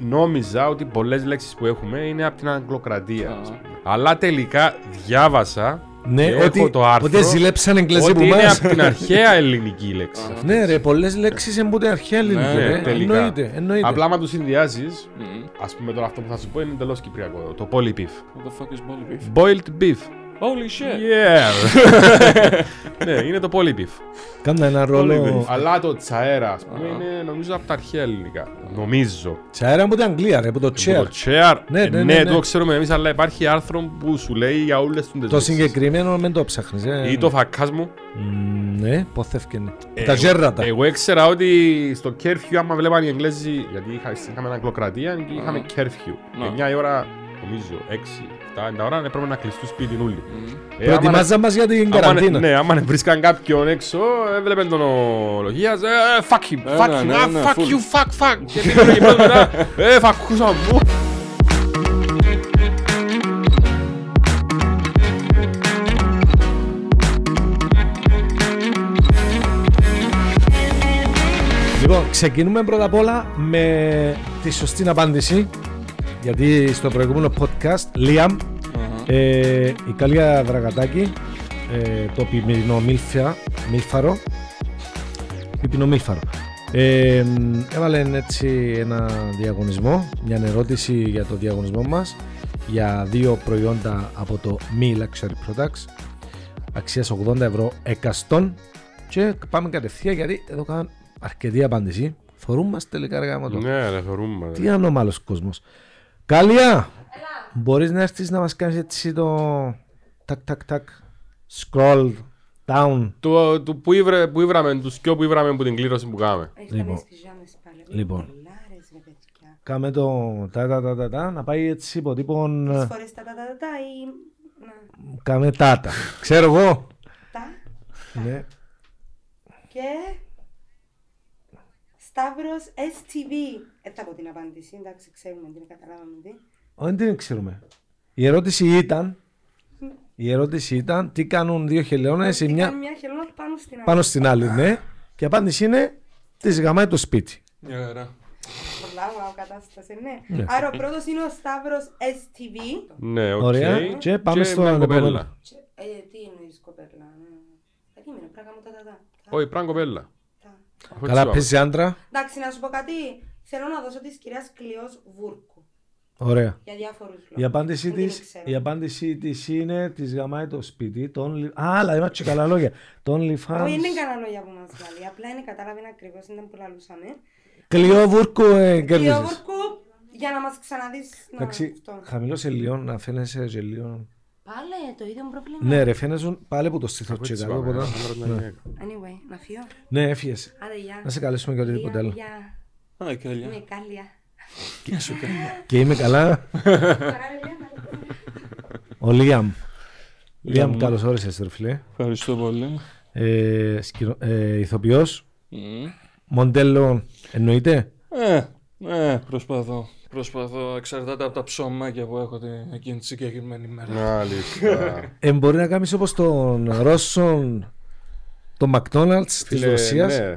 νόμιζα ότι πολλές λέξεις που έχουμε είναι από την Αγγλοκρατία. Αλλά τελικά διάβασα. Ναι, ότι ποτέ ζηλέψαν Εγγλέζοι που μας. Είναι από την αρχαία ελληνική λέξη. Ναι ρε, πολλές λέξεις είναι ποτέ αρχαία ελληνική. Ναι, τελικά. Απλά άμα τους συνδυάζεις, ας πούμε τώρα αυτό που θα σου πω είναι εντελώς κυπριακό. Το boiled beef. What the fuck is boiled beef? Boiled beef. Holy shit. Yeah. Ναι, είναι το boiled beef. Κάνα ένα ρόλο. Αλλά το τσαέρα, ας πούμε, είναι νομίζω από τα αρχαία ελληνικά. Νομίζω. Τσαέρα από την Αγγλία, ρε, από το chair. Το chair. Ναι, το ξέρουμε εμείς, αλλά υπάρχει άρθρο που σου λέει για όλες τις λέξεις. Το συγκεκριμένο μην το ψάχνεις. Ή το φακάς μου. Ναι, ποθεύκαινε. Τα γέρατα. Εγώ ήξερα ότι στο curfew, άμα βλέπαν οι Εγγλέζοι, γιατί είχαμε Αγγλοκρατία και είχαμε curfew. Και 9 ώρα, νομίζω, 6. Τα ώρα έπρεπε να κλειστούν σπίτι όλοι. Προετοιμάζαν μας για την καραντίνα. Ναι, άμα βρίσκαν κάποιον έξω, έβλεπαν τον ολογίας. Fuck him, fuck you, fuck you, fuck, fuck. Και πήγαινε και πρώτα μετά, φακούσαν μου. Λοιπόν, ξεκινούμε πρώτα απ' όλα με τη σωστή απάντηση. Γιατί στο προηγούμενο podcast, Liam, η Καλλία Δραγατάκη, το πιπινομίλφαρο, έβαλε έτσι ένα διαγωνισμό, μια ερώτηση για το διαγωνισμό μας, για δύο προϊόντα από το Mi Luxury Products, αξίας 80 ευρώ εκαστών, και πάμε κατευθείαν γιατί εδώ κάνουν αρκετή απάντηση. Θωρούν μας τελικά ρε γάμο το. Ναι ρε, θωρούν μας. Τι είναι ο μάλλος κόσμος. Καλλία, μπορείς να έρθεις να μας κάνεις έτσι το τακ-τακ-τακ, scroll down. Που ήβραμε, τους πιο που ήβραμε από την κλήρωση που κάμε. Λοιπόν, κάμε το τα-τα-τα-τα-τα, να πάει έτσι υπό τύπον... Τις φορές τα-τα-τα-τα ή... Κάμε τα-τα, ξέρω εγώ. Τα. Και... Σταύρος STV. Έφτα από την απάντηση, εντάξει, ξέρουμε, την καταλάβαμε. Όχι, δεν ξέρουμε. Η ερώτηση ήταν τι κάνουν δύο χελαιώνες ή μια χελαιώνα πάνω στην άλλη. Ναι. Και η απάντηση είναι τις γαμάει το σπίτι. Ωραία. Πολλά κατάσταση, ναι. Άρα ο πρώτος είναι ο Σταύρος STV. Ναι, ωραία. Και πάμε στο κοπέλα. Τι εννοείς κοπέλα? Περίμενε, πράγμα μου τα. Όχι, πράγμα κοπέλα. Καλά, πες άντρα. Εντάξει, να σου πω κάτι. Θέλω να δώσω της κυρίας Κλειό Βούρκου. Ωραία. Για διάφορους λόγους. Η απάντησή της είναι της γαμάει το σπίτι. Αλλά είμαστε και καλά λόγια. Τον λιφάνς. Όχι, είναι καλά λόγια που μας βάλει. Απλά είναι κατάλαβη ακριβώς, ήταν που λαλούσαμε. Κλειό Βούρκου κέρδισες. Κλειό Βούρκου, για να μας ξαναδείς. Εντάξει, χαμηλώσε λίγο, να φαίνεσαι και λίγο. Πάλε το ίδιο πρόβλημα. Ναι ρε, φαίνεσουν πάλι που το στήθω τσεκά. Anyway, να φύγω. Ναι, έφυγες. Να σε καλέσουμε και οτιδήποτε άλλο. Είμαι Καλλία. Και είμαι καλά. Ο Liam. Liam, καλώς όρισες ρε φίλε. Ευχαριστώ πολύ. Ηθοποιός. Μοντέλο εννοείται. Προσπαθώ, εξαρτάται από τα ψωμάκια που έχω εκείνη τη συγκεκριμένη μέρα. Μπορεί να κάνεις όπως τον Ρώσον, τον McDonald's της Ρωσίας. Ναι,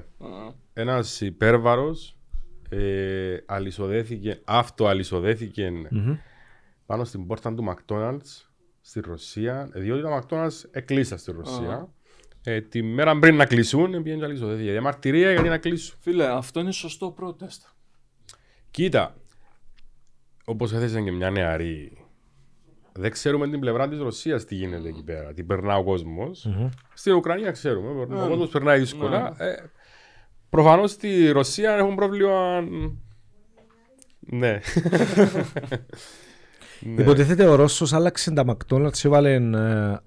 ένας υπέρβαρος αυτοαλυσοδέθηκε πάνω στην πόρτα του McDonald's στη Ρωσία, διότι τα McDonald's εκλείσαν στη Ρωσία. Τη μέρα πριν να κλείσουν, πήγαινε και αλυσοδέθηκε. Διαμαρτυρία γιατί να κλείσουν. Φίλε, αυτό είναι σωστό πρότεστ. Κοίτα. Όπως έθεσε και μια νεαρή, δεν ξέρουμε την πλευρά της Ρωσίας τι γίνεται εκεί πέρα. Τι περνά ο κόσμος. Στην Ουκρανία ξέρουμε. Ο κόσμος περνάει δύσκολα. Προφανώς στη Ρωσία έχουν πρόβλημα. Ναι. Υποτίθεται ο Ρώσος άλλαξε τα McDonald's, έβαλε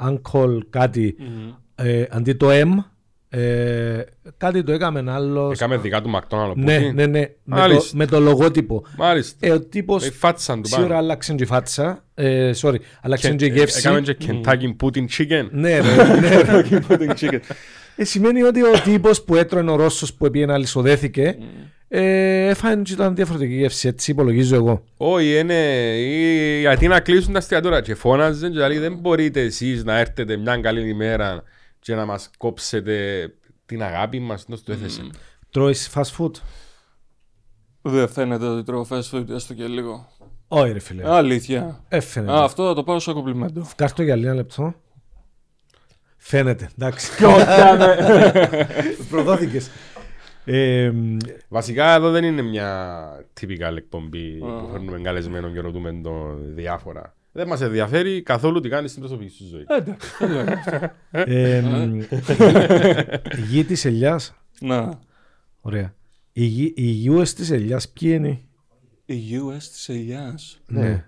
Uncle κάτι αντί το M. Κάτι το έκαμε άλλο. Έκαμε δικά του McDonald's. Ναι. Με το λογότυπο. Μάλιστα. Ο τύπος σίγουρα άλλαξε και φάτσα. Sorry, άλλαξε και γεύση. Έκαμε και Kentucky Putin Chicken. Ναι. Kentucky Putin Chicken. Σημαίνει ότι ο τύπος που έτρωε ο Ρώσος που πήγαινε αλυσοδέθηκε, έφαγε και ήταν διαφορετική γεύση. Έτσι υπολογίζω εγώ. Όχι, γιατί να κλείσουν τα εστιατόρια. Και φώναζε, δηλαδή δεν μπορείτε εσείς να έρθετε μια καλή ημέρα και να μας κόψετε την αγάπη μας, να το έθεσε. Τρώεις fast food? Δεν φαίνεται ότι τρώω fast food, έστω και λίγο. Όχι, ρε φίλε. Αλήθεια. Φαίνεται. Αυτό θα το πάω σαν κομπλιμέντο. Κάτσε το για λίγο λεπτό. Φαίνεται, εντάξει. Κόντανε. Προδόθηκες. Βασικά εδώ δεν είναι μια τυπικά εκπομπή που φέρνουμε καλεσμένο και ρωτούμε το διάφορα. Δεν μας ενδιαφέρει καθόλου τι κάνεις στην προσωπική σου ζωή. Η γη της ελιάς. Ναι. Ωραία. Η US της ελιάς ποιοι είναι? Η US της ελιάς. Ναι.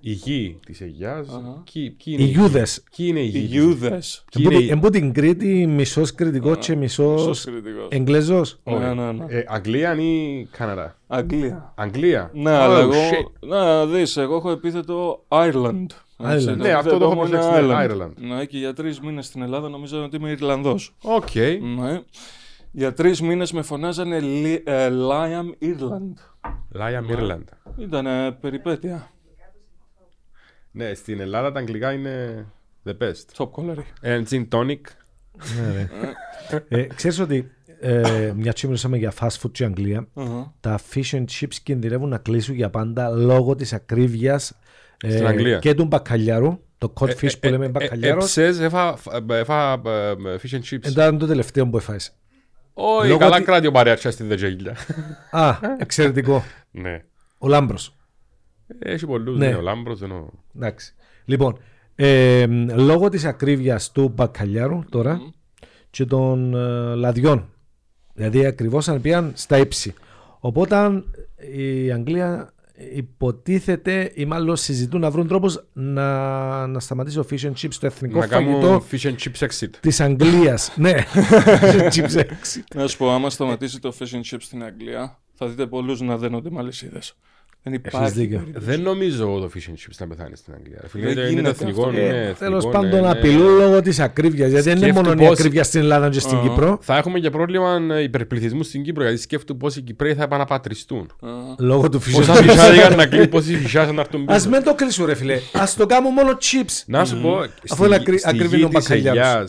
Η γη της ελιάς. Οι Ιούδες. Ποιοι είναι οι Ιούδες? Εμπού την Κρήτη, μισός Κρητικός και μισός Εγγλέζος. Αγγλία ή Καναδά? Αγγλία. Αγγλία. Να δεις, εγώ έχω επίθετο Ireland. Ναι, αυτό το έχω προσέξει. Ireland. Ναι, και για 3 μήνες στην Ελλάδα νομίζω ότι είμαι Ιρλανδός. Οκ. Για 3 μήνες με φωνάζανε Liam Ireland. Liam Ireland. Ήτανε περιπέτεια. Ναι, στην Ελλάδα τα αγγλικά είναι the best. Top color. Gin tonic. Ξέρεις ότι μια τσίμηρωσαμε για fast food στην Αγγλία, τα fish and chips κινδυνεύουν να κλείσουν για πάντα λόγω της ακρίβειας και του μπακαλιάρου. Το cod fish που λέμε μπακαλιάρος. Ψες, έφα fish and chips. Ήταν το τελευταίο που έφαγες. Όχι, καλά κράτει ο Μαριάτσιας στην Δετζέγγιλια. Α, εξαιρετικό. Ναι. Ο Λάμπρος. Έχει πολλούς, ναι, ο Λάμπρος. Εντάξει. Λοιπόν, λόγω της ακρίβειας του μπακαλιάρου τώρα και των λαδιών, δηλαδή ακριβώς αν πήγαν στα ύψη. Οπότε η Αγγλία υποτίθεται ή μάλλον συζητούν να βρουν τρόπους να σταματήσει το fish and chips, το εθνικό φαγητό fish and chips exit της Αγγλίας. Ναι, chips exit. Να σου πω, άμα σταματήσει το fish and chips στην Αγγλία, θα δείτε πολλούς να δένονται με αλυσίδες. Δεν υπάρχει. Δεν νομίζω το fish and chips να πεθάνει στην Αγγλία. Δεν είναι εθνικό. Τέλος πάντων, απειλούν λόγω της ακρίβειας. Γιατί δεν είναι μόνο η ακρίβεια στην Ελλάδα και στην Κύπρο. Θα έχουμε και πρόβλημα υπερπληθυσμού στην Κύπρο. Γιατί σκέφτομαι πόσοι Κυπρέοι θα επαναπατριστούν. Λόγω του fish and chips. Πόσοι φυσιάζαν να έρθουν πίσω. Ας μην το κλείσουν, ρε φίλε. Ας το κάνουμε μόνο chips. Να σου πω, αφού είναι ακριβή ο μπακαλιάρου.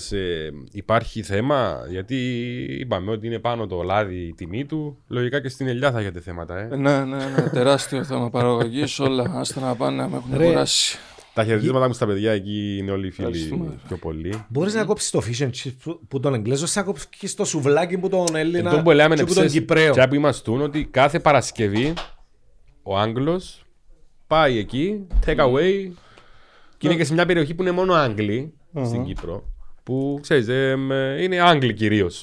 Υπάρχει θέμα. Γιατί είπαμε ότι είναι πάνω το λάδι η τιμή του. Λογικά και στην ελιά θα έχετε θέματα. Ναι, ναι, τεράστιο. Θα με παραγωγείς όλα, άστα να πάνε να με έχουν κουράσει. Τα χαιρετίσματα μου στα παιδιά εκεί είναι όλοι οι φίλοι πιο πολλοί. Μπορείς να κόψεις το fish and chips που τον Εγγλέζο, σαν να κόψεις το σουβλάκι που τον Έλληνα και που τον Κυπραίο. Και που είμαστούν ότι κάθε Παρασκευή ο Άγγλος πάει εκεί, take away, και είναι και σε μια περιοχή που είναι μόνο Άγγλοι στην Κύπρο, που ξέρεις, είναι Άγγλοι κυρίως,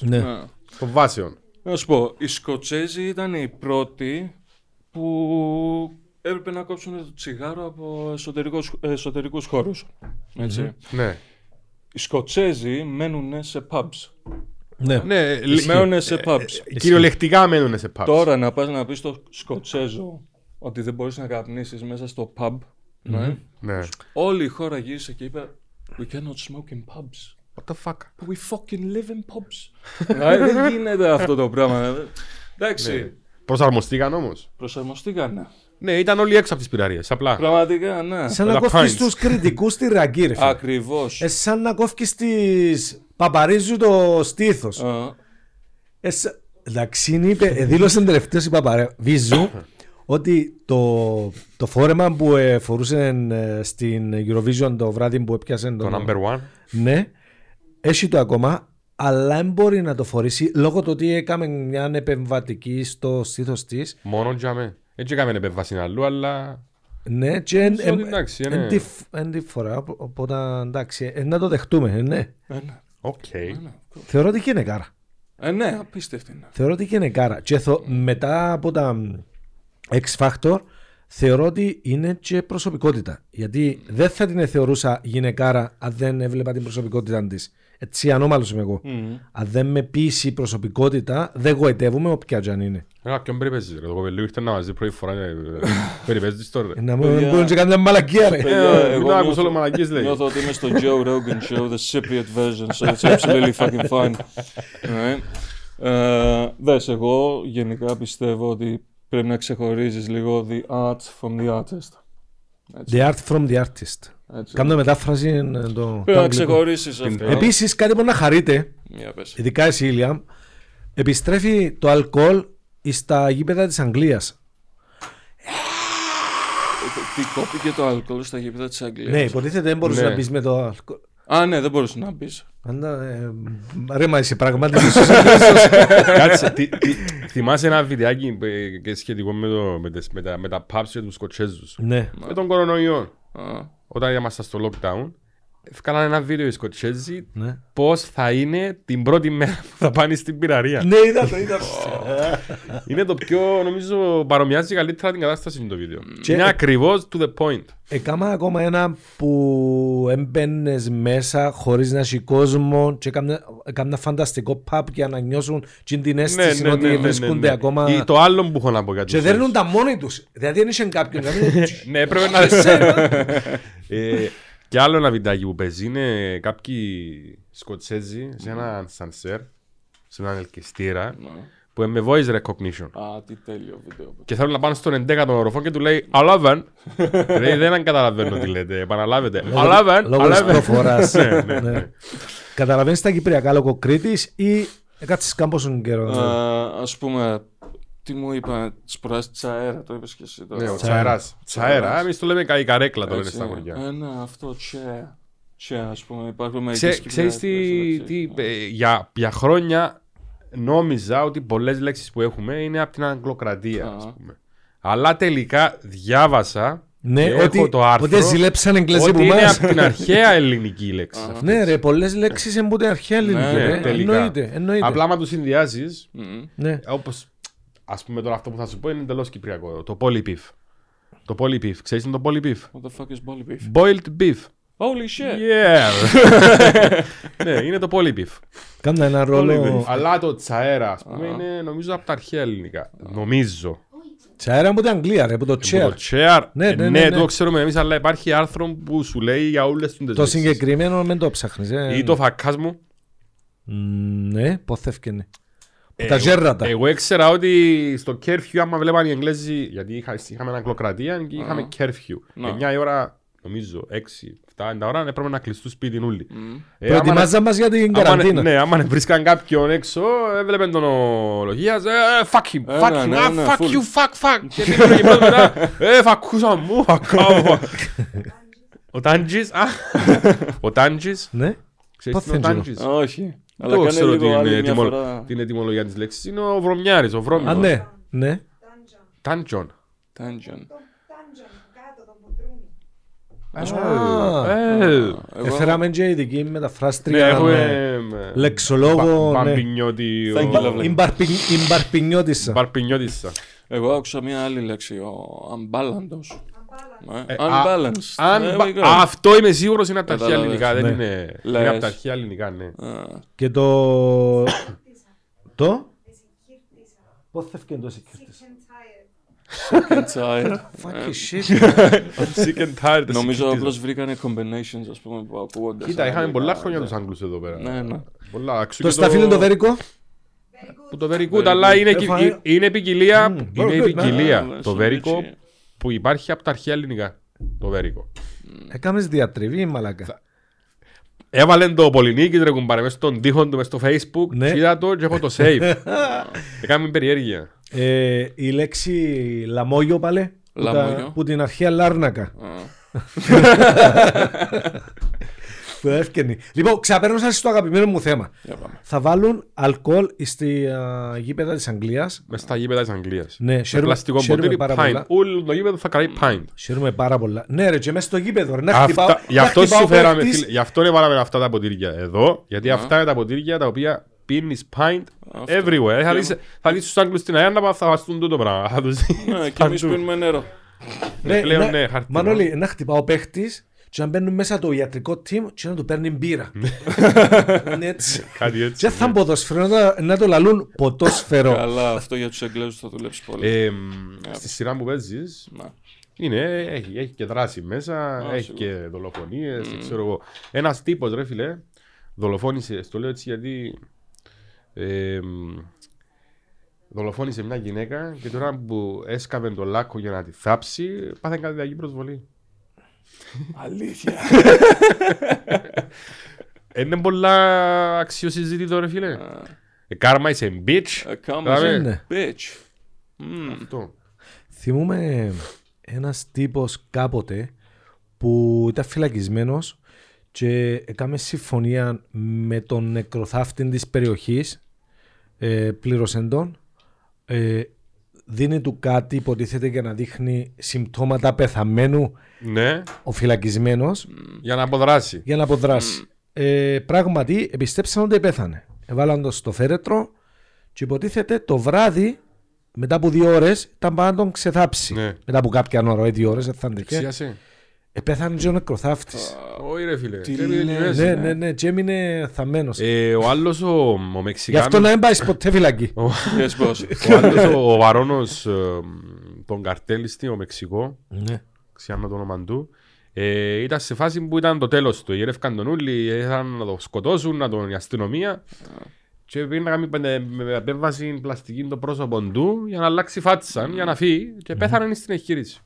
των βάσεων. Να σου πω, οι Σκοτσέζοι ήταν οι πρώτοι που έπρεπε να κόψουν το τσιγάρο από εσωτερικούς χώρους. Έτσι. Ναι. Οι Σκοτσέζοι μένουν σε pubs. Ναι, ναι, μένουν σε pubs. Κυριολεκτικά μένουν σε pubs. Τώρα να πας να πεις στο Σκοτσέζο ότι δεν μπορείς να καπνίσεις μέσα στο pub. Ναι. Ναι. Όλη η χώρα γύρισε και είπε «We cannot smoke in pubs». What the fuck? But we fucking live in pubs. Δεν γίνεται αυτό το πράγμα. Εντάξει. Προσαρμοστήκαν όμως. Προσαρμοστήκαν, ναι. Ναι, ήταν όλοι έξω από τις πειραρίες, απλά. Πραγματικά, ναι. Σαν να κόφκεις τους κριτικούς στη ραγκή, ρε φίλε. Ακριβώς. Σαν να κόφκεις της Παπαρίζου το στήθος. Εντάξει, δήλωσε τελευταίος η Παπαρίζου ότι το φόρεμα που φορούσε στην Eurovision το βράδυ που έπιασε το number one. Ναι, έχει το ακόμα. Αλλά δεν μπορεί να το φορήσει λόγω του ότι έκαμε μια επεμβατική στο στήθος της. Μόνο για μέ. Έτσι έκαμε επεμβασίνα αλλού, αλλά. Ναι, και εν τη φορά. Οπότε εντάξει, να το δεχτούμε, ναι. Οκ. Θεωρώ ότι και είναι κάρα. Ναι, απίστευτη. Θεωρώ ότι και είναι κάρα. Και μετά από τα X-Factor, θεωρώ ότι είναι και προσωπικότητα. Γιατί δεν θα την θεωρούσα γυναικάρα αν δεν έβλεπα την προσωπικότητα της. Έτσι ανώμαλος είμαι εγώ. Αν δεν με πείσει η προσωπικότητα, δεν γοητεύομαι όποια κι αν είναι. Ποιον περιπέζεις, ρε, το κοπελίου ήρθε να μαζί πρώτη φορά περιπέζεις τώρα, ρε. Να μην μπορούν και κάνουν μαλακία, ρε. Εγώ νιώθω ότι είμαι στο Joe Rogan Show, the Cypriot version, so it's absolutely fucking fine. Δες, εγώ γενικά πιστεύω ότι πρέπει να ξεχωρίζεις λίγο the art from the artist. The art from the artist. Κάμνω μετάφραση το. Πρέπει να ξεχωρίσεις αυτό. Επίσης κάτι που να χαρείτε, ειδικά εσύ Ήλιαμ, επιστρέφει το αλκοόλ στα γήπεδα της Αγγλίας. Τι κόπηκε το αλκοόλ στα γήπεδα της Αγγλίας. Ναι, υποτίθεται δεν μπορούσε να μπει με το αλκοόλ. Α, ναι, δεν μπορούσε να μπει. Ρε, μα είσαι πραγματικά. Κάτσε, θυμάσαι ένα βιντεάκι σχετικό με τα pubs και τους Σκοτσέζους. Ναι. Με τον κορονοϊό. Όταν ήμασταν στο lockdown, έφυγαν ένα βίντεο οι Σκοτσέζοι πώς θα είναι την πρώτη μέρα που θα πάνε στην πυραρία. Ναι, είδα το, είδα. Είναι το πιο, νομίζω, παρομοιάζει καλύτερα την κατάσταση με το βίντεο. Είναι ακριβώς to the point. Έκανα ακόμα ένα που έμπαινες μέσα χωρίς να έχει κόσμο και έκανα ένα φανταστικό pub για να νιώσουν την αίσθηση ότι βρίσκονται ακόμα. Ή το άλλο που έχω να πω κάτι. Και δέρνουν τα μόνοι τους. Δηλαδή δεν είσαι κάποιον. Ναι, πρέπει να δεις. Και άλλο ένα βιντάκι που παίζει είναι κάποιοι Σκοτσέζοι σε έναν σανσέρ, σε έναν ελκυστήρα, που είναι με voice recognition. Α, τι τέλειο βίντεο. Και θέλουν να πάνε στον 11ο οροφό και του λέει «Αλάβεν». Δεν καταλαβαίνω τι λέτε, επαναλάβετε. «Αλάβεν». Λόγω της προφοράς. Καταλαβαίνεις τα κυπριακά λόγω Κρήτης ή κάτσεις κάμποσον καιρό. Ας πούμε... Τι μου είπα, σπουδάζει τσαέρα, το είπες και εσύ τώρα. Ναι, ο τσαέρας. Τσαέρα, εμείς το λέμε η καρέκλα, το λένε στα χωριά. Ναι, αυτό τσαέρα, ας πούμε, υπάρχουν μερικές σκηνές. Για χρόνια νόμιζα ότι πολλές λέξεις που έχουμε είναι από την Αγγλοκρατία, ας πούμε. Αλλά τελικά διάβασα, έχω το άρθρο, ότι είναι από την αρχαία ελληνική λέξη. Ναι ρε, πολλές λέξεις είναι από την αρχαία ελληνική. Απλά άμα τους συνδυάζεις, όπως... Ας πούμε τώρα αυτό που θα σου πω είναι εντελώς κυπριακό. Το πολυπίφ. Το πολυπίφ. Ξέρεις τι είναι το πολυπίφ? What the fuck is polybeef? Boiled beef. Holy shit. Yeah. Ναι, είναι το πολυπίφ. Κάνε ένα ρόλο. Αλλά το τσαέρα, ας πούμε, είναι νομίζω από τα αρχαία ελληνικά. Νομίζω. Τσαέρα από την Αγγλία, από το chair. Ναι, το ξέρουμε εμείς, αλλά υπάρχει άρθρο που σου λέει για όλες τις δεσμεύσεις. Το συγκεκριμένο μην το ψάχνεις. Ή το φακάς μου. Ναι, ποθεύκαινε. Εγώ ήξερα ότι στο κέρφιου, άμα βλέπαν οι Εγγλέζοι, γιατί είχαμε Αγγλοκρατία και είχαμε κέρφιου. 9 ώρα, νομίζω, 6-7 ώρα, έπρεπε να κλειστούν σπίτι όλοι. Προετοιμάζα μας για την καραντίνα. Ναι, άμα βρίσκαν κάποιον έξω, έβλεπαν τον ολογίας, fuck him, fuck him, fuck you, fuck. Και πήγαινε και πρώτα μετά, φακούσα μου, φακάω. Ο Τάντζης, ναι, ξέρεις ο Τάντζης. Όχι. Αλλά δεν ξέρω την ετυμολογία της λέξης. Είναι ο Βρωμιάρης, ο Βρώμικος. Α, ναι, ναι. Τάντζον. Τάντζον. Κάτω το ποτρούμι. Έφεραμε και ειδική μεταφράστρια με λεξολόγο. Μπαρπινιώτη. Μπαρπινιώτησα. Μπαρπινιώτησα. Εγώ άκουσα μια άλλη λέξη, ο αμπάλαντος. Unbalanced. Αυτό είμαι σίγουρος είναι από τα αρχαία ελληνικά. Δεν είναι. Είναι από τα αρχαία ελληνικά, ναι. Και το. Το. Πώς θα φκένει το συγκύρτησα. Sick and tired. Fucking shit. Sick and tired. Νομίζω απλώς βρήκανε combinations, ας πούμε, που ακούγονται. Κοίτα, είχαμε πολλά χρόνια τους Άγγλους εδώ πέρα. Ναι, ναι. Το σταφύλι είναι το βερικό. Το βερικό, αλλά είναι ποικιλία. Είναι ποικιλία. Το βερικό. Που υπάρχει από τα αρχαία ελληνικά, το βέρικο. Έκαμες διατριβή, μαλάκα. Έβαλε το Πολυνίκη, ρε κουμπάρε, μες στον τοίχο του, μες στο Facebook, κοίτα το και έχω το save. Έκαμε περιέργεια. Η λέξη λαμόγιο πάλι, που την αρχαία Λάρνακα. Που εύκαινη. Λοιπόν, ξαπέρνω σας στο αγαπημένο μου θέμα. Θα βάλουν αλκοόλ στη γήπεδα της Αγγλίας. Μες στα γήπεδα της Αγγλίας. Ναι, σε πλαστικό ποτήρι, pint. Όλο το γήπεδο θα κρατεί pint. Χαίρομαι πάρα πολλά. Ναι ρε, και μέσα στο γήπεδο. Γι' αυτό είναι βάλαμε αυτά τα ποτήρια εδώ. Γιατί αυτά είναι τα ποτήρια τα οποία πίνεις pint everywhere. Θα δεις τους Άγγλους στην Αγιάννα, θα βαστούν τούτο πράγμα. Και εμείς πίνουμε νερό. Μανώλη, να χτυπάω παίχτης. Και να μπαίνουν μέσα το ιατρικό team και να του παίρνει μπύρα. Είναι έτσι. Και θα ποδοσφαιρούν να το λαλούν ποτόσφαιρο. Καλά, αυτό για τους Εγγλέζους θα δουλέψει πολύ. Στη σειρά που παίζεις, έχει και δράση μέσα, έχει και δολοφονίες. Ένας τύπος, ρε φίλε, δολοφόνησε, το λέω έτσι γιατί... Δολοφόνησε μια γυναίκα και τώρα που έσκαβε το λάκκο για να τη θάψει, πάθαν καρδιακή προσβολή. Αλήθεια. Είναι πολλά αξιοσυζήτητο, ρε φίλε. A karma is a bitch. Αυτό. Θυμούμε ένας τύπος κάποτε που ήταν φυλακισμένος και έκαμε συμφωνία με τον νεκροθάφτη της περιοχής, πλήρωσεν τον, δίνει του κάτι, υποτίθεται, για να δείχνει συμπτώματα πεθαμένου, ναι, ο φυλακισμένος, για να αποδράσει. Για να αποδράσει. Πράγματι, επιστέψαν ότι πέθανε. Έβαλαν το στο φέρετρο και υποτίθεται το βράδυ, μετά από 2 ώρες, ήταν πάνω να τον ξεθάψει. Ναι. Μετά από κάποια ώρα, 2 ώρες, θα αντεχέ. Πέθανε και ο νεκροθάφτης. Όχι ρε φίλε. Ναι, και έμεινε θαμμένος. Ο άλλος, ο Μεξικάνος... Γι' αυτό να μην πάει ποτέ φυλακή. Ο άλλος, ο βαρόνος των καρτέλιστη, ο Μεξικό, ξιάνω το όνομα του, ήταν σε φάση που ήταν το τέλος του. Γερεύκαν τον ούλοι, ήθελαν να τον σκοτώσουν, να τον αστυνομία. Και πήγαινε να κάνει με επέμβαση πλαστική το πρόσωπο του για να αλλάξει φάτσα, για να φύγει, και πέθανε στην εγχείρηση.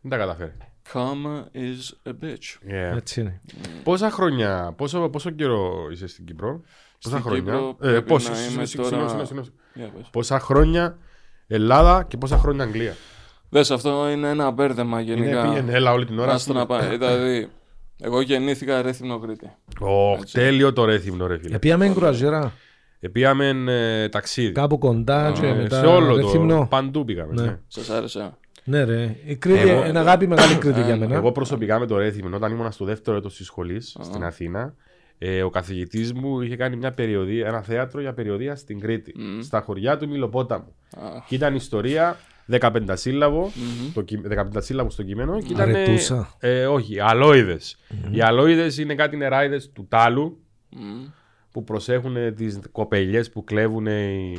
Δεν τα καταφέρει. Karma is a bitch. Yeah. Έτσι είναι. Πόσα χρόνια, πόσο καιρό είσαι στην Κύπρο? Πόσα χρόνια. Πόσα χρόνια Ελλάδα και πόσα χρόνια Αγγλία? Δες, αυτό είναι ένα μπέρδεμα γενικά. Είναι, πήγαινε έλα όλη την ώρα. Άστο να πάει. Δηλαδή, εγώ γεννήθηκα Ρέθυμνο Κρήτη. Τέλειο το Ρέθυμνο, ρε φίλε. Επίαμε κουραζιέρα. Επίαμε ταξίδι. Κάπου κοντά και μετά. Σε όλο το. Παντού πήγαμε. Σας άρεσε? Ναι ρε, είναι αγάπη, μεγάλη Κρήτη για μένα. Εγώ προσωπικά με το Ρέθυμνο, όταν ήμουν στο 2ο έτος της σχολής στην Αθήνα, ο καθηγητής μου είχε κάνει ένα θέατρο για περιοδία στην Κρήτη, στα χωριά του Μυλοπόταμου. Και ήταν ιστορία 15σύλλαβο, στο κείμενο, και ήταν. Όχι, αλόιδες. Οι αλόιδες είναι κάτι νεράιδες του τάλου που προσέχουν τις κοπελιές που κλέβουν οι.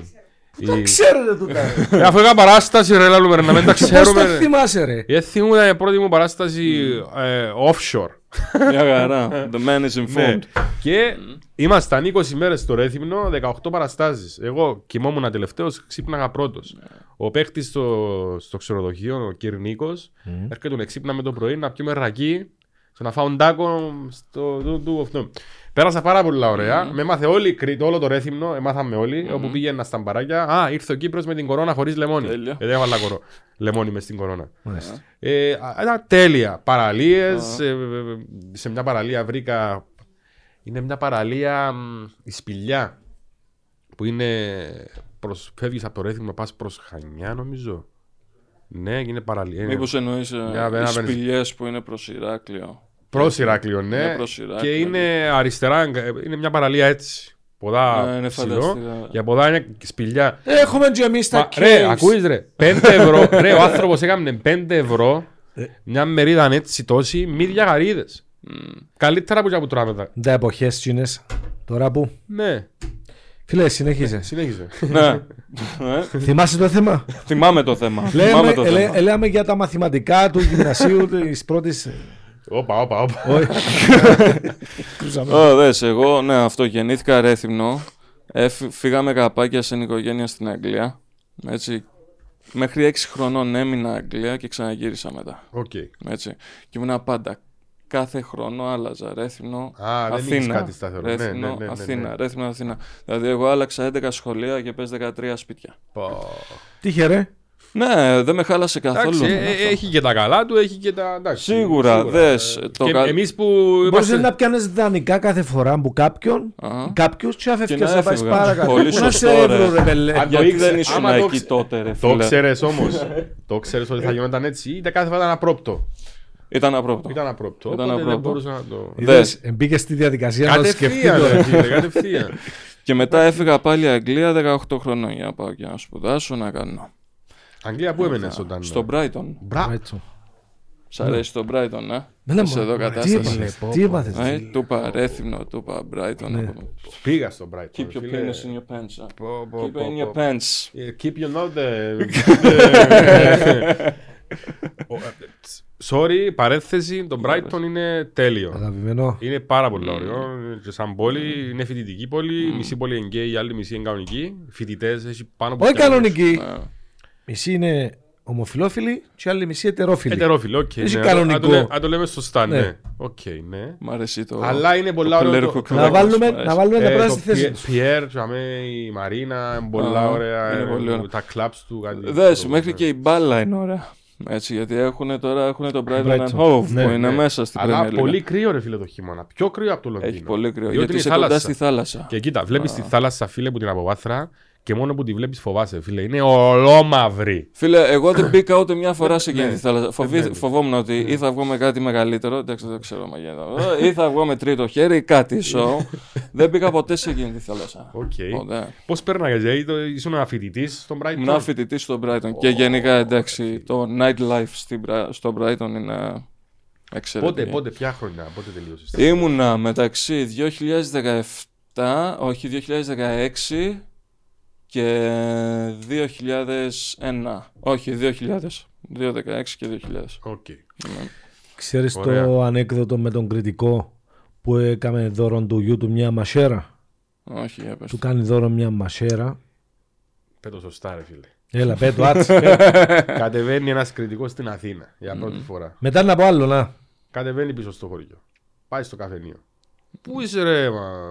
Το ξέρετε του τάλου. Αφού είχα παράσταση, ρε λαλούμε, να μην τα ξέρουμε. Πώς το θυμάσαι ρε? Γιατί μου ήταν η πρώτη μου παράσταση offshore. Μια χαρά, the man is informed. Και ήμασταν 20 μέρες στο Ρέθυμνο, 18 παραστάσεις. Εγώ κοιμόμουν τελευταίος, ξύπναγα πρώτος. Ο παίκτης στο ξενοδοχείο, ο κύριος Νίκος, έρχεται τον εξύπναμε το πρωί να πιούμε ρακί, να φάω ντάκο του αυτού. Πέρασα πάρα πολύ ωραία. Με μάθε όλη η Κρήτη, όλο το Ρέθυμνο, εμάθαμε όλοι. Όπου πήγαινα στα μπαράκια. Α, ήρθε ο Κύπρος με την κορώνα χωρίς λεμόνι. Δεν έβαλα λεμόνι μες στην κορώνα. Ήταν τέλεια. Παραλίες. Σε μια παραλία βρήκα. Είναι μια παραλία η Σπηλιά. Που είναι. Φεύγεις από το Ρέθυμνο, πας προς Χανιά, νομίζω. Ναι, είναι παραλία. Μήπως εννοείς τις σπηλιές που είναι προς Ηράκλειο? Προς Ηράκλειο, ναι. Και είναι αριστερά, είναι μια παραλία έτσι. Ποδά ψηλό. Για ποδά είναι σπηλιά. Έχουμε και εμείς τα caves. Ρε, ακούεις ρε. 5 ευρώ. Ρε, ο άνθρωπος έκαμε 5 ευρώ. Μια μερίδα έτσι τόση. Μύδια γαρίδες. Καλύτερα που και από τρώμε. Τα εποχές τσινές. Τώρα που. Ναι. Φίλε, συνέχιζε. Θυμάσαι το θέμα? Θυμάμαι το θέμα. Λέμε για τα μαθηματικά του γυμνασίου της πρώτης... Όπα. Δες, εγώ, ναι, αυτό, γεννήθηκα Ρέθυμνο. Φύγαμε καπάκια στην οικογένεια στην Αγγλία. Έτσι, μέχρι 6 χρονών έμεινα Αγγλία και ξαναγύρισα μετά. Έτσι, και ήμουν πάντα. Κάθε χρόνο άλλαζα Ρέθυμνο, Αθήνα, Ρέθυμνο, Αθήνα. Δηλαδή εγώ άλλαξα 11 σχολεία και πες 13 σπίτια. Τύχερε. Ναι, δεν με χάλασε καθόλου. Έχει και τα καλά του, έχει και τα... Σίγουρα, δες. Μπορείς να πιάνεις δανεικά κάθε φορά από κάποιον, κάποιους και αφεύκες να πάεις παρακάτω. Πολύ σωστό ρε. Αν δεν ήσουν εκεί τότε ρε φίλε. Το ξέρες όμως, το ξέρες ότι θα γινόταν έτσι ή κάθε φορά ήταν απρόπτο? Ήταν απρόπτο. Οπότε δεν μπορούσα να το... Δες, μπήκε στη διαδικασία να το σκεφτεί το. Και μετά έφυγα πάλι Αγγλία 18 χρονών για να πάω και να σπουδάσω, να κάνω. Αγγλία πού έμενες όταν? Στο Brighton. Σ' αρέσει το Brighton, ε? Είσαι εδώ κατάσταση. Τι έπαθες? Του είπα Ρέθυμνο, του είπα Brighton. Πήγα στο Brighton. Keep your penis in your pants. Keep it in your pants. Keep your note. Sorry, παρένθεση, το Brighton είναι τέλειο. Αγαπημένο. Είναι πάρα πολύ ωραίο. Και σαν πόλη, είναι φοιτητική πόλη. Μισή πόλη είναι γκέι, η άλλη μισή είναι κανονική. Φοιτητές έχει πάνω από. Όχι κανονική. Μισή είναι ομοφυλόφιλοι και άλλοι μισή ετερόφιλοι. Ετερόφιλοι, οκ. Okay, ναι. Αν το λέμε σωστά, ναι. Ναι. Okay, ναι. Μ' αρέσει το. Αλλά είναι πολλά ωραία. Να βάλουμε τα πράγματα στη θέση. Πιέρ, η Μαρίνα, είναι πολλά ωραία. Τα κλαμπς του. Δες, μέχρι και η μπάλα είναι ωραία. Έτσι, γιατί έχουν τώρα το Brighton and Hove που είναι μέσα στην Premier League. Αλλά πολύ κρύο, ρε φίλε, το χειμώνα. Πιο κρύο από το Λονδίνο. Έχει πολύ κρύο. Γιατί είσαι κοντά στη θάλασσα. Και κοίτα, βλέπεις τη θάλασσα, φίλε, που την αποβάθρα. Και μόνο που τη βλέπεις φοβάσαι, φίλε. Είναι ολόμαυρη. Φίλε, εγώ δεν μπήκα ούτε μια φορά σε εκείνη τη θάλασσα. Φοβόμουν ότι ή θα βγω με κάτι μεγαλύτερο. Εντάξει, δεν το ξέρω, ή θα βγω με τρίτο χέρι ή κάτι. Δεν μπήκα ποτέ σε εκείνη τη θάλασσα. Πώς πέρναγες, ήσουν ένα φοιτητής στον Brighton. Ήμουν φοιτητής στον Brighton. Και γενικά, εντάξει, το nightlife στον Brighton είναι. Πότε, ποια χρονιά, πότε τελείωσες? Ήμουνα μεταξύ 2017, όχι 2016. Και 2001. Όχι, 2000. 2016 και 2000. Okay. Ναι. Ξέρεις το ανέκδοτο με τον κριτικό που έκαμε δώρον του γιού του μια μασέρα? Όχι, για πες. Του κάνει δώρον μια μασέρα. Πέτω σωστά, ρε φίλε. Έλα, πέτω, άτσι. Κατεβαίνει ένας κριτικός στην Αθήνα για πρώτη φορά. Μετά να πω άλλο, να. Κατεβαίνει πίσω στο χωριό. Πάει στο καφενείο. Πού είσαι, ρε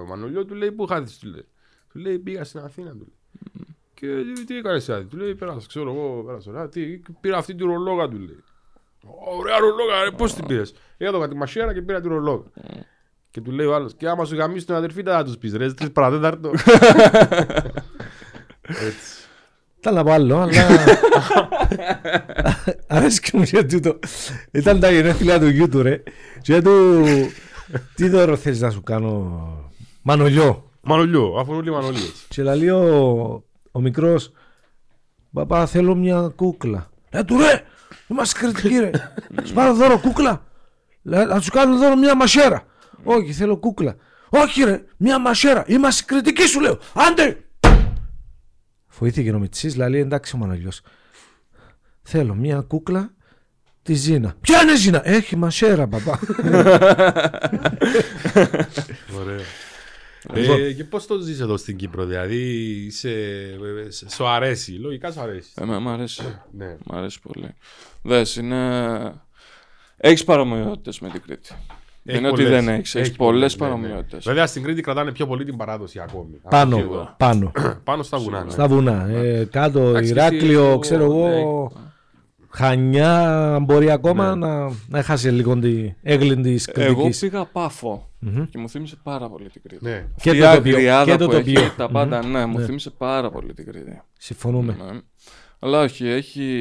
Μανολιό, του λέει, πού χάθεις, του λέει. Του λέει, πήγα στην Αθήνα, του λέει. Και τι έκανε εσύ, του λέει, πέρασα, ξέρω εγώ, πέρασα ωραία, πήρα αυτή τη ρολόγα, του λέει. Ωραία ρολόγα, ρε, πώς την πήρες? Έδωκα τη μασέρα και πήρα τη ρολόγα. Και του λέει ο άλλος, και άμα σου γαμίσει την αδερφή, θα τους πεις, ρε, 3 παρατέταρτο. Έτσι. Ήταν να πω άλλο, αλλά αρέσει και μου για τούτο. Ήταν τα γενέθλια του γιού του, ρε. Και του, τι δώρο θέλεις να σου κάνω, Μανολιό? Μανολιό, αφού όλοι Μανολιό. Και λέει ο μικρός, παπά, θέλω μια κούκλα. Λέει του, ρε, είμαστε κριτικοί, ρε. Σου πάρω δώρο κούκλα. Να σου κάνω δώρο μια μασέρα. Όχι, θέλω κούκλα. Όχι, ρε, μια μασέρα. Είμαστε κριτικοί, σου λέω. Άντε! Φοήθηκε ο Μητσής, λέει, εντάξει, ο Μανολιός. Θέλω μια κούκλα τη Ζήνα. Ποια είναι η Ζήνα? Έχει μασέρα, παπά. Ωραία. Και πώς το ζεις εδώ στην Κύπρο, δηλαδή σου αρέσει, λογικά σου αρέσει? Μ' αρέσει, ναι. Μ' αρέσει πολύ. Δες, έχεις παρομοιότητες με την Κρήτη. Δεν είναι ότι δεν έχεις, έχεις πολλές παρομοιότητες. Βέβαια στην Κρήτη κρατάνε πιο πολύ την παράδοση ακόμη. Πάνω στα βουνά. Στα βουνά, κάτω Ηράκλειο, ξέρω εγώ, Χανιά, μπορεί ακόμα να χάσει λίγο την έγκλη της Κρήτης. Εγώ πήγα Πάφο και μου θύμισε πάρα πολύ την Κρήτη. Ναι. Και η αγριάδα που έχει, τα πάντα, ναι, μου θύμισε πάρα πολύ την Κρήτη. Συμφωνούμε. Ναι. Αλλά όχι, έχει...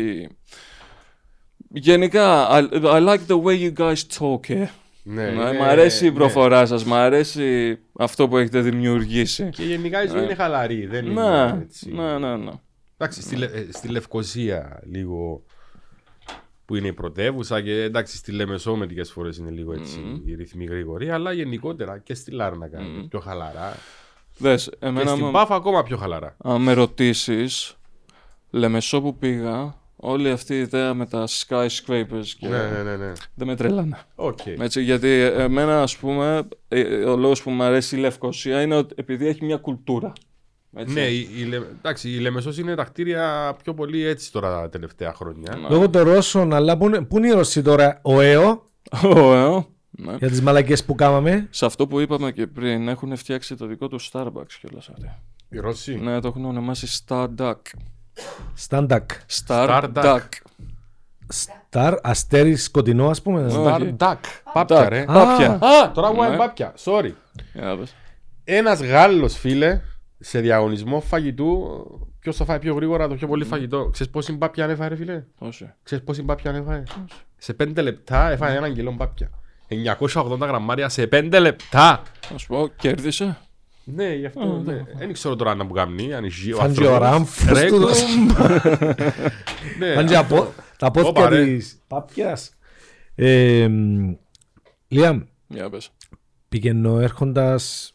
Γενικά, I like the way you guys talk, Ναι, μ' αρέσει η προφορά σας, μ' αρέσει αυτό που έχετε δημιουργήσει. Και γενικά η ζωή είναι χαλαρή, δεν είναι έτσι. Ναι. Εντάξει, στη Λευκοσία λίγο... που είναι η πρωτεύουσα και εντάξει στη Λεμεσό μερικές φορές είναι λίγο έτσι η ρυθμή γρήγορη, αλλά γενικότερα και στη Λάρνακα πιο χαλαρά. Δες, εμένα και στην Πάφα ακόμα πιο χαλαρά. Αν με ρωτήσεις, Λεμεσό που πήγα, όλη αυτή η ιδέα με τα skyscrapers και ναι. Δεν με τρελάνε. Okay. Γιατί εμένα, ας πούμε, ο λόγος που μου αρέσει η Λευκοσία είναι ότι επειδή έχει μια κουλτούρα. Έτσι. Ναι, εντάξει, η Λεμεσός είναι τα κτίρια πιο πολύ έτσι τώρα τα τελευταία χρόνια. Λόγω των Ρώσων, αλλά πού είναι οι Ρώσοι τώρα, ο ΕΟ. Ναι. Για τις μαλακές που κάμαμε. Σε αυτό που είπαμε και πριν, έχουν φτιάξει το δικό του Starbucks κιόλας αυτοί. Οι Ρώσοι. Ναι, το έχουν ονομάσει Starduck. Starduck. Σταρ, αστέρι σκοτεινό, ας πούμε. Starduck. Πάπια, ρε. Τώρα μου είναι πάπια. Sorry. Ένας Γάλλος, φίλε. Σε διαγωνισμό φαγητού, ποιος θα φάει πιο γρήγορα το πιο πολύ φαγητό. Ξέρεις πόση μπάπια ανέφαε, ρε φίλε? Σε 5 λεπτά έφαγε 1 κιλό μπάπια. 980 γραμμάρια σε 5 λεπτά. Να σου πω, κέρδισε. Ναι, γι' αυτό. Δεν ξέρω τώρα να μου κάνει. Φάντζε ο Ράμφος του. Φάντζε τα πόθηκα της πάπιας. Λιάμ, πηγαίνω έρχοντας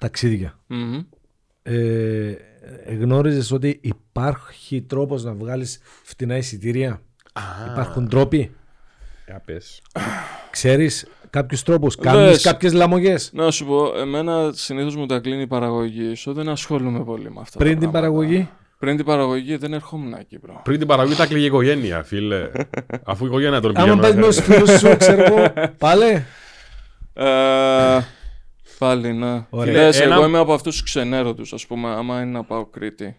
ταξίδια. Γνώριζες ότι υπάρχει τρόπος να βγάλεις φτηνά εισιτήρια? Υπάρχουν τρόποι? Ξέρεις κάποιους τρόπους? Κάνεις κάποιες λαμογές? Να σου πω, εμένα συνήθως μου τα κλείνει η παραγωγή. Σου δεν ασχολούμαι πολύ με αυτά. Πριν την παραγωγή? Πριν την παραγωγή δεν ερχόμουν Κύπρο. Πριν την παραγωγή τα κλείγε η οικογένεια, φίλε. Αφού η οικογένεια τον πήγαινε. Άμα πας με τους φίλους σου, ξέρω εγώ. Πάλε. Πάλι, ναι. Λες, εγώ είμαι από αυτούς τους ξενέρωτους, ας πούμε, άμα είναι να πάω Κρήτη.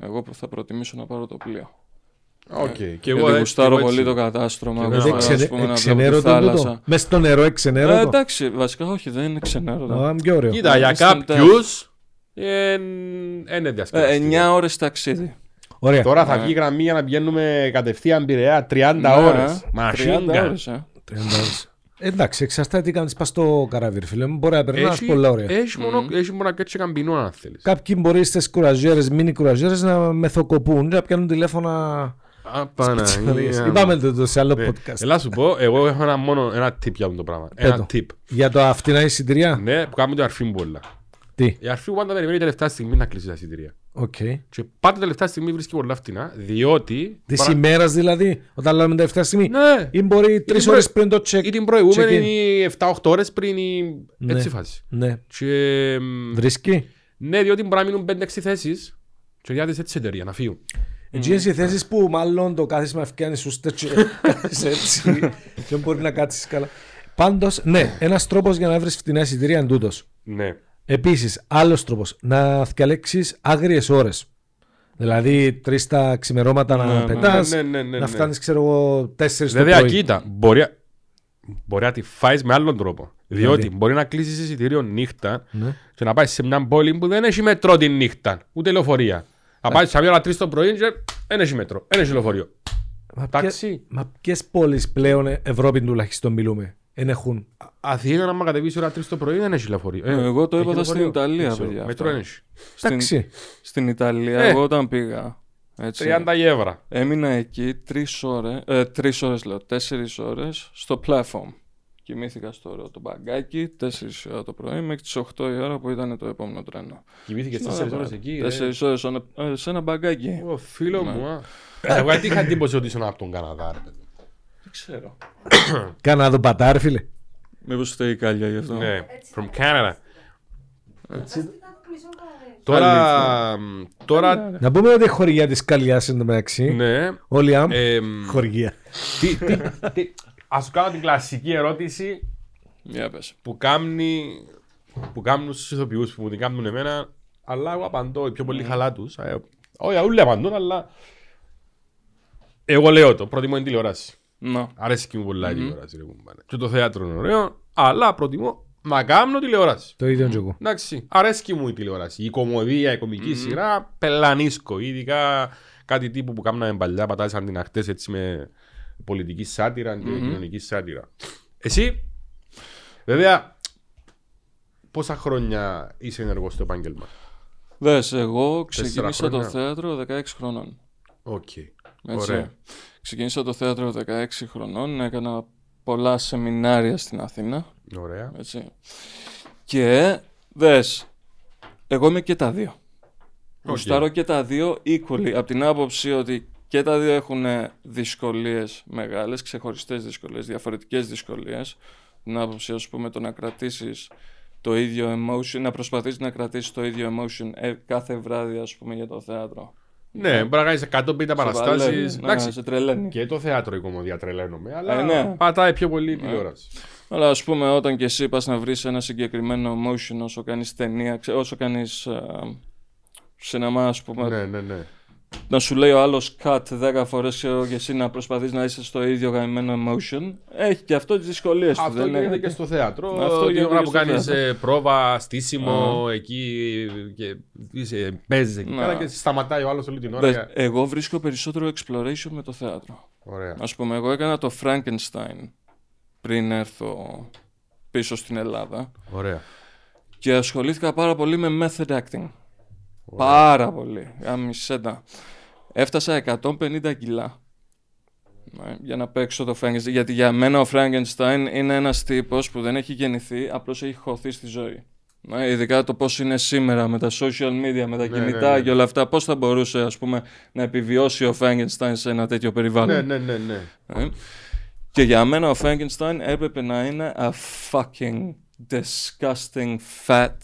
Εγώ θα προτιμήσω να πάρω το πλοίο. Οκ. Γιατί γουστάρω πολύ το κατάστρωμα. Εξενέρωτο τούτο. Μες στο νερό εξενέρωτο. Εντάξει, βασικά όχι, δεν είναι εξενέρωτο. Κοίτα, για κάποιους... είναι διασκεδαστικό. 9 ώρες ταξίδι. Ωραία. Τώρα θα βγει γραμμή για να πηγαίνουμε κατευθείαν Πειραιά 30 ώρες. Μασίγκα. 30 ώρες. Εντάξει, εξαρτάται τι κάνεις πας στο καράβι, φίλε μου. Μπορεί να περνάς πολλά ωραία. Έχει μόνο και έτσι καμπινό, αν θέλεις. Κάποιοι μπορεί στις κουραζιέρες, μίνι κουραζιέρες να μεθοκοπούν, να πιάνουν τηλέφωνα. Παναγία. Είπαμε το σε άλλο podcast. Ελά, σου πω, εγώ έχω ένα tip για αυτό το πράγμα. Ένα tip. Για τα φτηνά εισιτηρία. Ναι, που κάνουμε το αρφή μου όλα. Τι? Η αρχή πάντα περιμένει τελευταία στιγμή να κλείσει τα εισιτήρια. Okay. Και πάντα τελευταία στιγμή βρίσκει πολλά φτηνά, διότι. Τη ημέρα δηλαδή, όταν λέμε τελευταία στιγμή. Ναι. Ή μπορεί 3 ώρες πριν το check. Ή την προηγούμενη, ή 7-8 ώρες πριν. Ή... ναι. Έτσι φάση. Ναι. Και... βρίσκει. Ναι, διότι μπορεί να μείνουν 5-6 θέσεις. Και διάτε έτσι εταιρεία να φύγουν. Εγγύες οι θέσεις που μάλλον το κάθισμα ευκαιρνεί σου στέτσι. Έτσι. Δεν μπορεί να κάτσεις καλά. Πάντως, ναι, ένας τρόπος για να βρεις φτηνά εισιτήρια είναι τούτος. Ναι. Επίσης, άλλος τρόπος, να διαλέξεις άγριες ώρες. Δηλαδή, 3 τα ξημερώματα να πετάς, να φτάνεις, ξέρω εγώ, 4 το πρωί. Δηλαδή, κοίτα, μπορεί να τη φάεις με άλλον τρόπο. Διότι μπορεί να κλείσεις εισιτήριο νύχτα και να πάει σε μια πόλη που δεν έχει μετρό τη νύχτα, ούτε λεωφορεία. Να πάει σε μια ώρα 3 το πρωί και δεν έχει μετρό, δεν έχει λεωφορείο. Μα ποιες πόλεις πλέον, Ευρώπη τουλάχιστον, μιλούμε. Εν έχουν. Αθήνα, άμα κατεβείς ώρα 3 το πρωί, δεν έχει λεωφορείο. Εγώ το είπα στην Ιταλία, παιδιά. Μετρό έχει. Εντάξει. Στην Ιταλία, εγώ όταν πήγα. 30 €. Έμεινα εκεί 4 ώρες στο platform. Κοιμήθηκα στο το μπαγκάκι 4 ώρα το πρωί μέχρι τις 8 η ώρα που ήταν το επόμενο τρένο. Κοιμήθηκες 4 ώρες εκεί. 4 ώρες σε ένα μπαγκάκι. Ω φίλο μου. Εγώ γιατί είχα εντύπωση ότι ήσουν από τον Καναδά. Ξέρω. Καναδό πατάρ, φίλε. Μήπως φταίει η Καλλία γι' αυτό. Ναι, from Canada. Τώρα... να πούμε ότι χορηγία της Καλλιάς είναι το μεταξύ. Ναι. Ο Liam, χορηγία. Ας σου κάνω την κλασική ερώτηση που κάνουν στους ηθοποιούς, που μου την κάνουν εμένα, αλλά εγώ απαντώ πιο πολύ χαλά τους. Όχι, όλοι απαντούν, αλλά... εγώ λέω το, προτιμώ είναι τηλεόραση. No. Αρέσκει μου πολλά η τηλεόραση. Και το θέατρο είναι ωραίο, αλλά προτιμώ να κάνω τηλεόραση. Το ίδιο και εγώ. Εντάξει, αρέσκει μου η τηλεόραση. Η κομμωδία, η κομική σειρά, πελανίσκω. Ειδικά κάτι τύπου που κάναμε παλιά, πατάσαν αντιναχτές έτσι με πολιτική σάτυρα και κοινωνική σάτυρα. Εσύ, βέβαια, πόσα χρόνια είσαι ενεργός στο επάγγελμα? Δες, εγώ ξεκίνησα το θέατρο 16 χρονών. Οκ. Ωραία. Ξεκίνησα το θέατρο 16 χρονών, έκανα πολλά σεμινάρια στην Αθήνα. Ωραία. Έτσι. Και δες, εγώ είμαι και τα δύο. Γουστάρω και τα δύο equally, από την άποψη ότι και τα δύο έχουν δυσκολίες μεγάλες, ξεχωριστές δυσκολίες, διαφορετικές δυσκολίες. Την άποψη, ας πούμε, το να κρατήσεις το ίδιο emotion, να προσπαθείς να κρατήσεις το ίδιο emotion κάθε βράδυ, ας πούμε, για το θέατρο. Ναι, μπορεί να κάνεις 150 παραστάσεις. Εντάξει, σε τρελαίνει. Και το θέατρο η κομμωδία τρελαίνομαι, αλλά πατάει πιο πολύ η τηλεόραση. Αλλά ας πούμε, όταν και εσύ πας να βρεις ένα συγκεκριμένο emotion όσο κάνεις ταινία, όσο κάνεις σινεμά, ας πούμε. Ναι. Να σου λέει ο άλλος cut 10 φορές και εσύ να προσπαθείς να είσαι στο ίδιο γαμμένο emotion. Έχει και αυτό τις δυσκολίες του. Αυτό γίνεται και στο θέατρο. Αυτό γίνεται που κάνεις πρόβα, στήσιμο, εκεί και παίζεις εκεί πέρα και σταματάει ο άλλος όλη την ώρα. Εγώ βρίσκω περισσότερο exploration με το θέατρο. Ωραία. Ας πούμε, εγώ έκανα το Frankenstein πριν έρθω πίσω στην Ελλάδα. Ωραία. Και ασχολήθηκα πάρα πολύ με method acting. Wow. Πάρα πολύ, αμισέτα. Έφτασα 150 κιλά για να παίξω το Frankenstein. Γιατί για μένα ο Frankenstein είναι ένας τύπος που δεν έχει γεννηθεί, απλώς έχει χωθεί στη ζωή. Ειδικά το πώς είναι σήμερα με τα social media, με τα κινητά και όλα αυτά. Πώς θα μπορούσε, ας πούμε, να επιβιώσει ο Frankenstein σε ένα τέτοιο περιβάλλον. Ναι. Και για μένα ο Frankenstein έπρεπε να είναι a fucking disgusting fat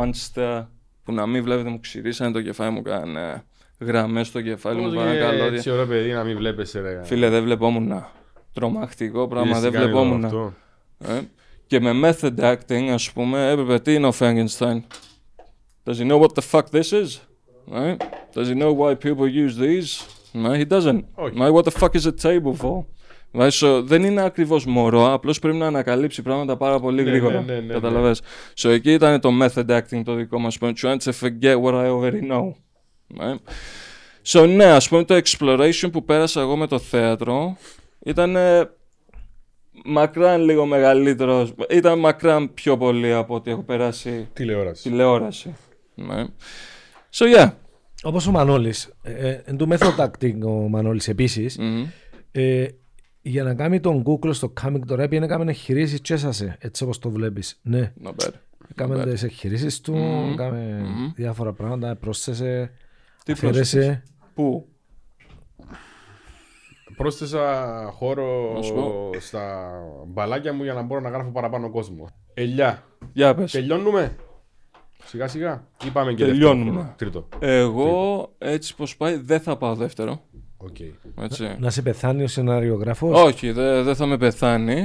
monster που να μην βλέπετε μου ξυρίσανε το κεφάλι μου, κάνε γραμμές στο κεφάλι μου, παρακαλώ. Έτσι ωραίο παιδί να μην βλέπεσαι, ρε. Φίλε, δεν βλεπόμουν. Τρομακτικό πράγμα, δεν βλεπόμουν. Και με method acting, ας πούμε, έπρεπε τι είναι ο Frankenstein. Does he know what the fuck this is? Right? Does he know why people use these? No, he doesn't. Okay. What the fuck is a table for? Right, so, δεν είναι ακριβώς μωρό, απλώς πρέπει να ανακαλύψει πράγματα πάρα πολύ γρήγορα. Ναι. Καταλαβες. So, εκεί ήταν το method acting το δικό μας. I'm trying to forget what I already know. Right? So, ναι, ας πούμε το exploration που πέρασα εγώ με το θέατρο ήταν μακράν λίγο μεγαλύτερο. Ήταν μακράν πιο πολύ από ό,τι έχω περάσει τηλεόραση. Ναι. So, yeah. Όπως ο Μανώλης, εν του method acting ο Μανώλης επίσης, για να κάνει τον Google στο comic το rap, είναι κάμενε χειρίσεις τσέσασε, έτσι όπως το βλέπεις. Ναι. Κάμενε τις χειρίσεις του, κάμενε διάφορα πράγματα, πρόσθεσε, αφαιρέσε. Πού? Πρόσθεσα χώρο στα μπαλάκια μου για να μπορώ να γράφω παραπάνω κόσμο. Ελιά. Για πες. Τελειώνουμε. Σιγά σιγά. Είπαμε και τελειώνουμε. Τρίτο. Εγώ έτσι πως πάει δεν θα πάω δεύτερο. Okay. Να σε πεθάνει ο σεναριογράφος. Όχι, δεν θα με πεθάνει.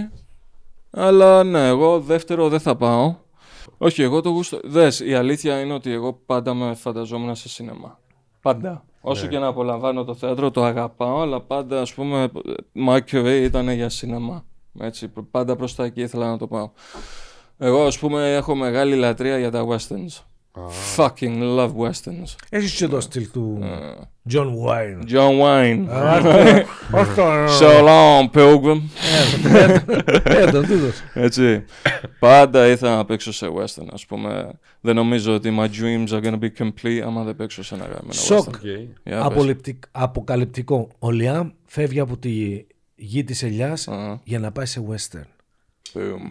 Αλλά ναι, εγώ δεύτερο δεν θα πάω. Όχι, εγώ το γούστο. Δες, η αλήθεια είναι ότι εγώ πάντα με φανταζόμουν σε σινεμά. Πάντα. Όσο και να απολαμβάνω το θέατρο, το αγαπάω, αλλά πάντα, ας πούμε, Mercury ήταν για σινεμά. Έτσι, πάντα προς τα εκεί ήθελα να το πάω. Εγώ, ας πούμε, έχω μεγάλη λατρεία για τα westerns. Fucking love westerns. Έχεις και το στυλ του John Wayne. So long, Pilgrim. Έτσι. Πάντα ήθελα να παίξω σε western, ας πούμε. Δεν νομίζω ότι my dreams are gonna be complete άμα δεν παίξω σε ένα γραμμένο western. Αποκαλυπτικό. Ο Liam φεύγει από τη γη της ελιάς για να πάει σε western. Boom.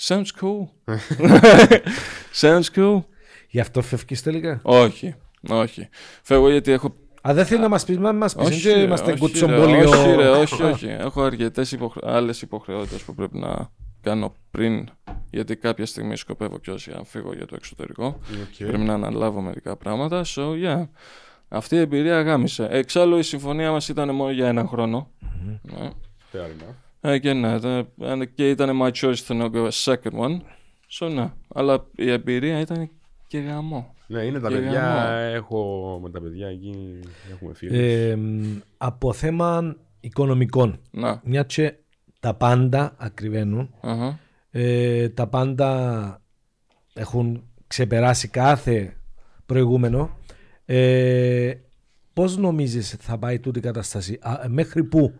Sounds cool. Sounds cool. Γι' αυτό φεύγεις τελικά? Όχι. Φεύγω γιατί έχω... Α, δεν θέλει να μας πεις, και είμαστε κουτσομπολιό. Όχι. Έχω αρκετές άλλες υποχρεότητες που πρέπει να κάνω πριν, γιατί κάποια στιγμή σκοπεύω κι όσοι αν φύγω για το εξωτερικό. Πρέπει να αναλάβω μερικά πράγματα. So, yeah. Αυτή η εμπειρία γάμισε. Εξάλλου η συμφωνία μας ήταν μόνο για ένα χρόνο. Και ναι, και ήταν my choice to not go a second one. So, ναι, αλλά η εμπειρία ήταν και γαμό. Ναι, είναι τα παιδιά, έχω με τα παιδιά εκεί, έχουμε φίλους. Από θέμα οικονομικών, μια και τα πάντα ακριβένουν, τα πάντα έχουν ξεπεράσει κάθε προηγούμενο. Πώς νομίζεις θα πάει τούτη η κατάσταση, μέχρι πού?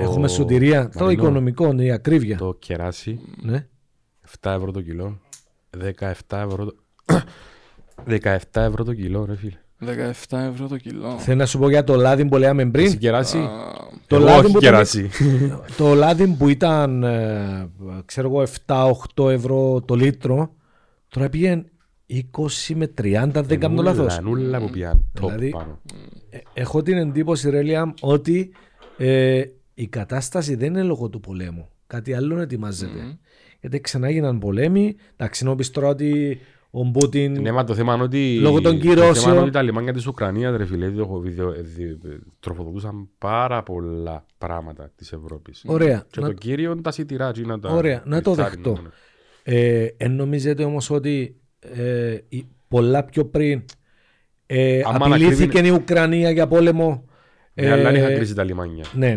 Έχουμε σωτηρία, το οικονομικό, η ακρίβεια. Το κεράσι, 7 ευρώ το κιλό, 17 ευρώ το κιλό, ρε φίλε. 17 ευρώ το κιλό. Θέλω να σου πω για το λάδι που λέμε πριν. Κεράσι. Όχι κεράσι. Το λάδι που ήταν, ξέρω εγώ, 7-8 ευρώ το λίτρο, τώρα πήγαινε 20 με 30, δεν κάνω λάθος. Νούλα που πιάνε. Δηλαδή, έχω την εντύπωση, ρε Liam, ότι η κατάσταση δεν είναι λόγω του πολέμου. Κάτι άλλο ετοιμάζεται. Γιατί ξανά έγιναν πολέμοι. Εντάξει, νόμιζα τώρα ότι ο Πούτιν. Ναι, μα το θέμα είναι ότι. Λόγω των κυρώσεων. Τα λιμάνια της Ουκρανίας, ρε φίλε, τροφοδοτούσαν πάρα πολλά πράγματα της Ευρώπης. Ωραία. Και το κύριο είναι τα σιτηρά. Ωραία, να το δεχτώ. Εν νομίζετε όμως ότι πολλά πιο πριν απειλήθηκε η Ουκρανία για πόλεμο? Ναι, αλλά είχαν κλείσει τα λιμάνια. Ναι,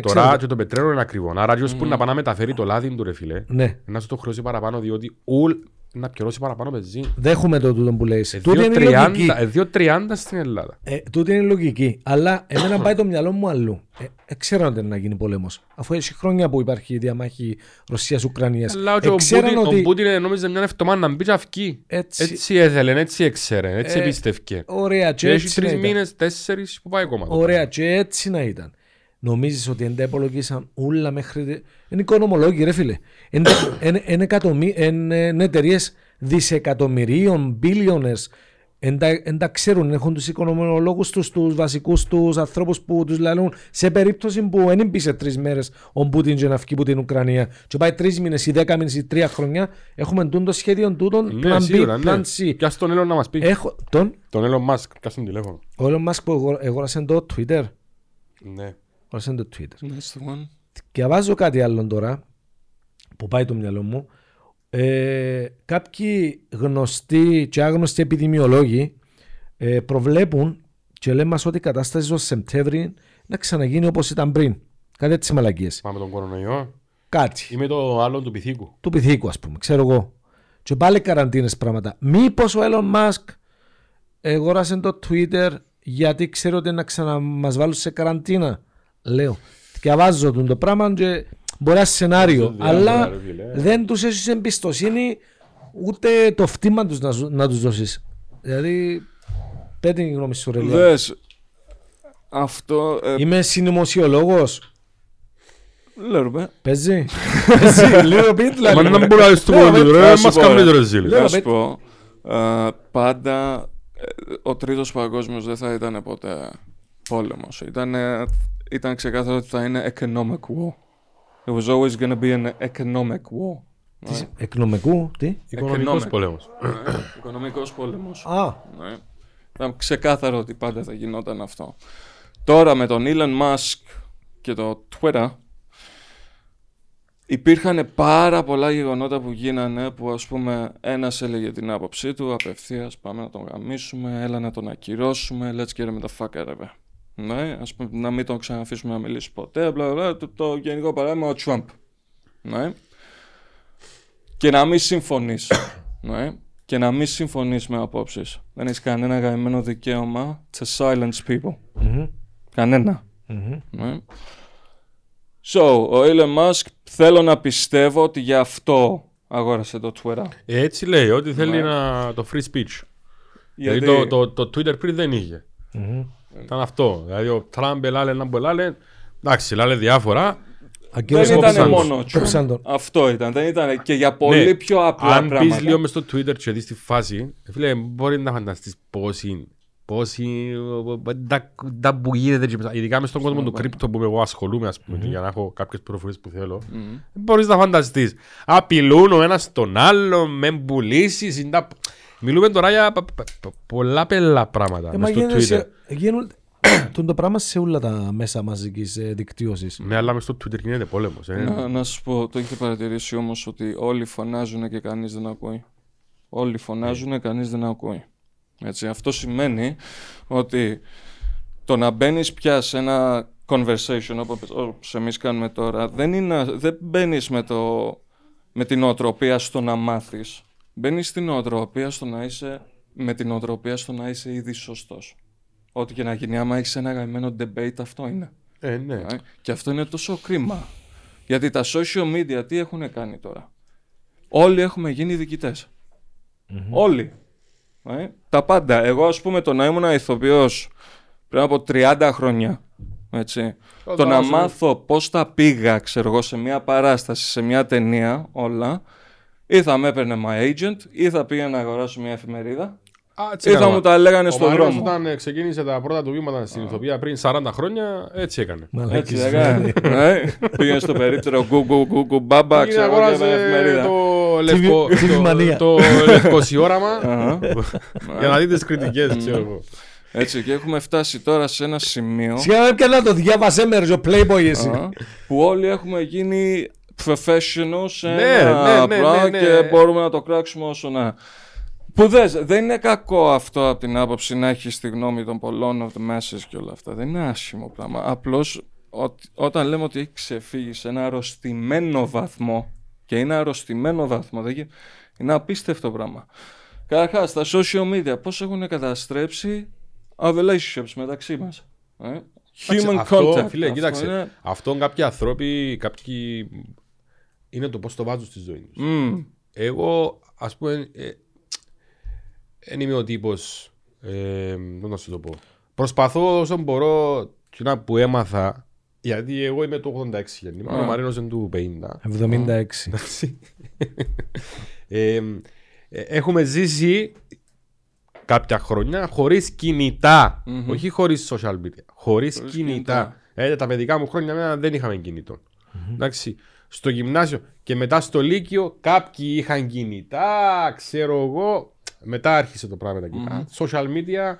τώρα και το πετρέλαιο είναι ακριβό. Άρα, ποιο που να πάει να μεταφέρει το λάδι του, ρε φίλε, να σου το χρεώσει παραπάνω, διότι να πιερώσει παραπάνω πεζί. Δέχομαι το τούτο που λέει. 2.30 στην Ελλάδα. Τούτη είναι η λογική. Αλλά εμένα πάει το μυαλό μου αλλού. Ξέρω αν δεν να γίνει πολέμο. Αφού έχει χρόνια που υπάρχει η διαμάχη Ρωσία-Ουκρανία. Αλλά ο Πούτιν νόμιζε μια εβδομάδα να μπει αυκή. Έτσι έθελε, έτσι ήξερε, έτσι εμπιστεύκε. Έχει 3 μήνες, 4 που πάει ακόμα. Ωραία, και έτσι να ήταν. Νομίζεις ότι δεν τα υπολογίσαν όλα μέχρι. Είναι οικονομολόγοι, ρε φίλε. Είναι εταιρείες δισεκατομμυρίων, billionaires. Εν τα ξέρουν, έχουν τους οικονομολόγους τους, τους βασικούς τους ανθρώπους που τους λαλούν σε περίπτωση που δεν πήγε 3 μέρες ο Πούτιν και να φύγει από την Ουκρανία και πάει 3 μήνες ή 10 μήνες ή 3 χρόνια, έχουμε το σχέδιο τούτον Plan B, Plan C. Κι ας τον Elon να μας πει. Τον Elon Musk, κι ας τον τηλέφωνο. Ο Elon Musk που εγώρασε το Twitter. Ναι. Εγώρασε το Twitter. Και βάζω κάτι άλλο τώρα που πάει το μυαλό μου. Κάποιοι γνωστοί και άγνωστοι επιδημιολόγοι προβλέπουν και λένε μας ότι η κατάσταση στο Σεπτέμβρη να ξαναγίνει όπως ήταν πριν. Κάτι έτσι μαλακίες. Πάμε τον κορονοϊό. Κάτι. Ή με το άλλο του πυθίκου. Του πυθίκου, ας πούμε, ξέρω εγώ. Και πάλι καραντίνες πράγματα. Μήπως ο Elon Musk αγόρασε το Twitter γιατί ξέρω ότι να ξαναμασβάλουν σε καραντίνα. Λέω. Και βάζω τον το πράγμα και... Μπορεί ένα σενάριο, αλλά δεν τους έχεις εμπιστοσύνη ούτε το φτήμα τους να τους δώσεις. Δηλαδή, πες την γνώμη σου, Ρελία. Δες, αυτό... Είμαι συνωμοσιολόγος. Λέω, ρε. Παίζει. Λέω, πίτλα. Μα να μπορείς το κοντινό, ρε, μας κάνουμε το ρεζίλ. Να σου πω, πάντα ο τρίτος παγκόσμιος δεν θα ήταν ποτέ πόλεμος. Ήταν ξεκάθαρο ότι θα είναι economic war. It was always going to be an economic war. Εκνομικού, τι? Οικονομικός πόλεμος. Οικονομικός πόλεμος. Ήταν ξεκάθαρο ότι πάντα θα γινόταν αυτό. Τώρα με τον Elon Musk και το Twitter υπήρχαν πάρα πολλά γεγονότα που γίνανε που, ας πούμε, ένας έλεγε την άποψή του απευθείας, πάμε να τον γαμίσουμε, έλα να τον ακυρώσουμε, let's get him the fuck out of here. Ναι, ας πούμε, να μην τον ξαναφήσουμε να μιλήσει ποτέ, απλά το γενικό παράδειγμα ο Τραμπ. Ναι. Και να μην συμφωνείς. Ναι. Και να μην συμφωνείς με απόψεις. Δεν έχεις κανένα γαμμένο δικαίωμα to silence people. Mm-hmm. Κανένα. Mm-hmm. Ναι. So, ο Elon Musk θέλω να πιστεύω ότι γι' αυτό αγόρασε το Twitter. Έτσι λέει, ότι θέλει το free speech. Γιατί το Twitter πριν δεν είχε. Mm-hmm. Ήταν αυτό. Δηλαδή ο Τραμπ ελάλε να μπολάλε. Εντάξει, ελάλε διάφορα. Δεν ήταν μόνο Τραμπ. Αυτό ήταν. Δεν ήταν και για πολύ πιο απλά πράγματα. Αν πεις λίγο μες στο Twitter και δεις τη φάση, φίλε, μπορεί να φανταστείς πόσοι τα που γίνεται. Ειδικά μες στον κόσμο του κρύπτο που εγώ ασχολούμαι, ας πούμε, για να έχω κάποιες προφορές που θέλω. Μπορείς να φανταστείς. Απειλούν ο ένας τον άλλο, με πουλήσεις. Μιλούμε τώρα για πολλά πελά πράγματα μες στο Twitter. Γίνονται το πράγμα σε όλα τα μέσα μαζικής δικτύωσης. Ναι, αλλά μες στο Twitter γίνεται πόλεμος. Να σου πω, το έχετε παρατηρήσει όμως ότι όλοι φωνάζουν και κανείς δεν ακούει. Όλοι φωνάζουν, κανείς δεν ακούει. Έτσι, αυτό σημαίνει ότι το να μπαίνεις πια σε ένα conversation όπως εμείς κάνουμε τώρα, δεν μπαίνεις με την νοοτροπία στο να μάθεις. Μπαίνεις στην νοοτροπία με την νοοτροπία στο να είσαι ήδη σωστός. Ό,τι και να γίνει, άμα έχεις ένα γαμμένο debate, αυτό είναι. Ναι. Και αυτό είναι τόσο κρίμα. Γιατί τα social media τι έχουν κάνει τώρα? Όλοι έχουμε γίνει διοικητές. Mm-hmm. Όλοι. Τα πάντα. Εγώ, ας πούμε, το να ήμουν ηθοποιός πριν από 30 χρόνια. Έτσι. Το να μάθω πώς τα πήγα, ξέρω εγώ, σε μια παράσταση, σε μια ταινία, όλα. Ή θα με έπαιρνε my agent, ή θα πήγα να αγοράσω μια εφημερίδα. Ή θα μου τα λέγανε στον δρόμο. Όταν ξεκίνησε τα πρώτα του βήματα στην ηθοποιία πριν 40 χρόνια, έτσι έκανε. Έτσι έκανε. Πήγαινε στο περίπτερο γκου μπάμπα, ξέρω εγώ, μια εφημερίδα. Το λευκοσιόραμα. Για να δείτε τις κριτικές, ξέρω εγώ. Έτσι, και έχουμε φτάσει τώρα σε ένα σημείο. Σιγά και να το διάβασε με ρεζο Playboy εσύ. Που όλοι έχουμε γίνει professionals, ένα πράγμα και μπορούμε να το κράξουμε όσο να. Που δεν είναι κακό αυτό από την άποψη να έχεις τη γνώμη των πολλών of the masses και όλα αυτά. Δεν είναι άσχημο πράγμα. Απλώς όταν λέμε ότι έχει ξεφύγει σε ένα αρρωστημένο βαθμό, και είναι αρρωστημένο βαθμό, είναι απίστευτο πράγμα. Καταρχάς, τα social media πώς έχουν καταστρέψει relationships μεταξύ μας. Human contact. Φίλε, κοίταξε. Αυτό κάποιοι ανθρώποι, κάποιοι. Είναι το πώς το βάζουν στη ζωή τους. Εγώ, ας πούμε, δεν είμαι ο τύπος, πώς να σου το πω. Προσπαθώ όσο μπορώ κοινά που έμαθα, γιατί εγώ είμαι του 86 γεννήμα, ο Μαρίνος είναι του 50. 76. Έχουμε ζήσει κάποια χρόνια χωρίς κινητά. Mm-hmm. Όχι χωρίς social media. Χωρίς κινητά. Τα παιδικά μου χρόνια δεν είχαμε κινητό. Mm-hmm. Εντάξει. Στο γυμνάσιο και μετά στο Λύκειο κάποιοι είχαν κινητά, ξέρω εγώ. Μετά άρχισε το πράγμα. Mm-hmm. Social media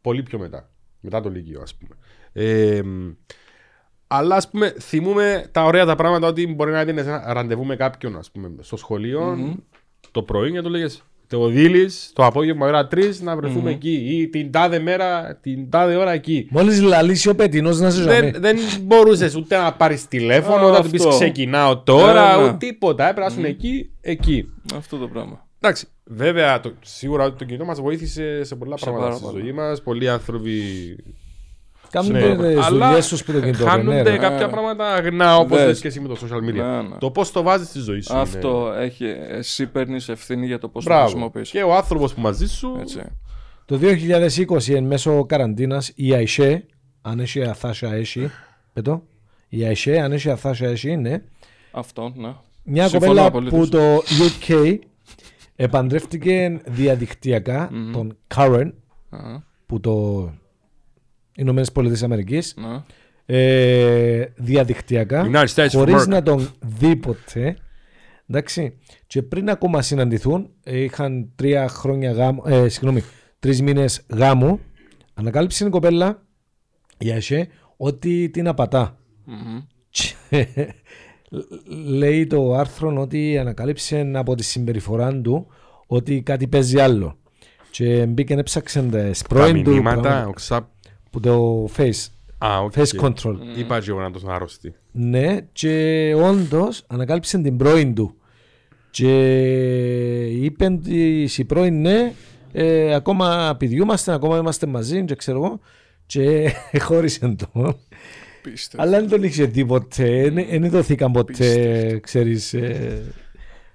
πολύ πιο μετά. Μετά το Λύκειο, ας πούμε. Αλλά ας πούμε, θυμούμε τα ωραία τα πράγματα ότι μπορεί να δίνεις ένα ραντεβού με κάποιον, ας πούμε, στο σχολείο mm-hmm. το πρωί και το λέγες Τεοδίλης, το απόγευμα ώρα 3 να βρεθούμε mm-hmm. εκεί ή την τάδε μέρα, την τάδε ώρα εκεί. Μόλις λαλήσει ο πετεινός να σε ζωμεί. Δεν μπορούσες ούτε να πάρεις τηλέφωνο, να του πεις ξεκινάω τώρα, ούτε τίποτα. Έπρεπε να ήσουν εκεί. Αυτό το πράγμα. Εντάξει, βέβαια σίγουρα το κινητό μας βοήθησε σε πολλά πράγματα στη ζωή μας. Πολλοί άνθρωποι. Αλλά χάνονται κάποια πράγματα αγνά, όπως λες και εσύ με το social media. Το πώς το βάζεις στη ζωή σου. Αυτό έχει. Εσύ παίρνεις ευθύνη για το πώς το χρησιμοποιείς. Και ο άνθρωπος που μαζί σου. Το 2020 εν μέσω καραντίνας η Αϊσέ, αν έχει αθάσια έχει. Πέτω. Η Αϊσέ, αν έχει αθάσια έχει, ναι. Αυτό, ναι. Μια κοπέλα που το UK επαντρεύτηκε διαδικτυακά τον Karen που το. Ηνωμένες Πολιτείες Αμερικής, διαδικτυακά, χωρίς να τον δει ποτέ. Εντάξει. Και πριν ακόμα συναντηθούν, είχαν 3 μήνες γάμου, ανακάλυψε η κοπέλα, η Ασέ, ότι την απατά. Mm-hmm. Λέει το άρθρο ότι ανακάλυψε από τη συμπεριφορά του ότι κάτι παίζει άλλο. Και μπήκε να ψάξαν τα σπρώην του. Που το face control. Είπα και εγώ να το αρρωστεί. Ναι, και όντως ανακάλυψε την πρώην του. Και είπε η πρώην ναι, ακόμα πηδιούμαστε, ακόμα είμαστε μαζί, και ξέρω εγώ. Και χώρισε το. Αλλά δεν τον είχε δει ποτέ, δεν δοθήκαν ποτέ, ξέρεις.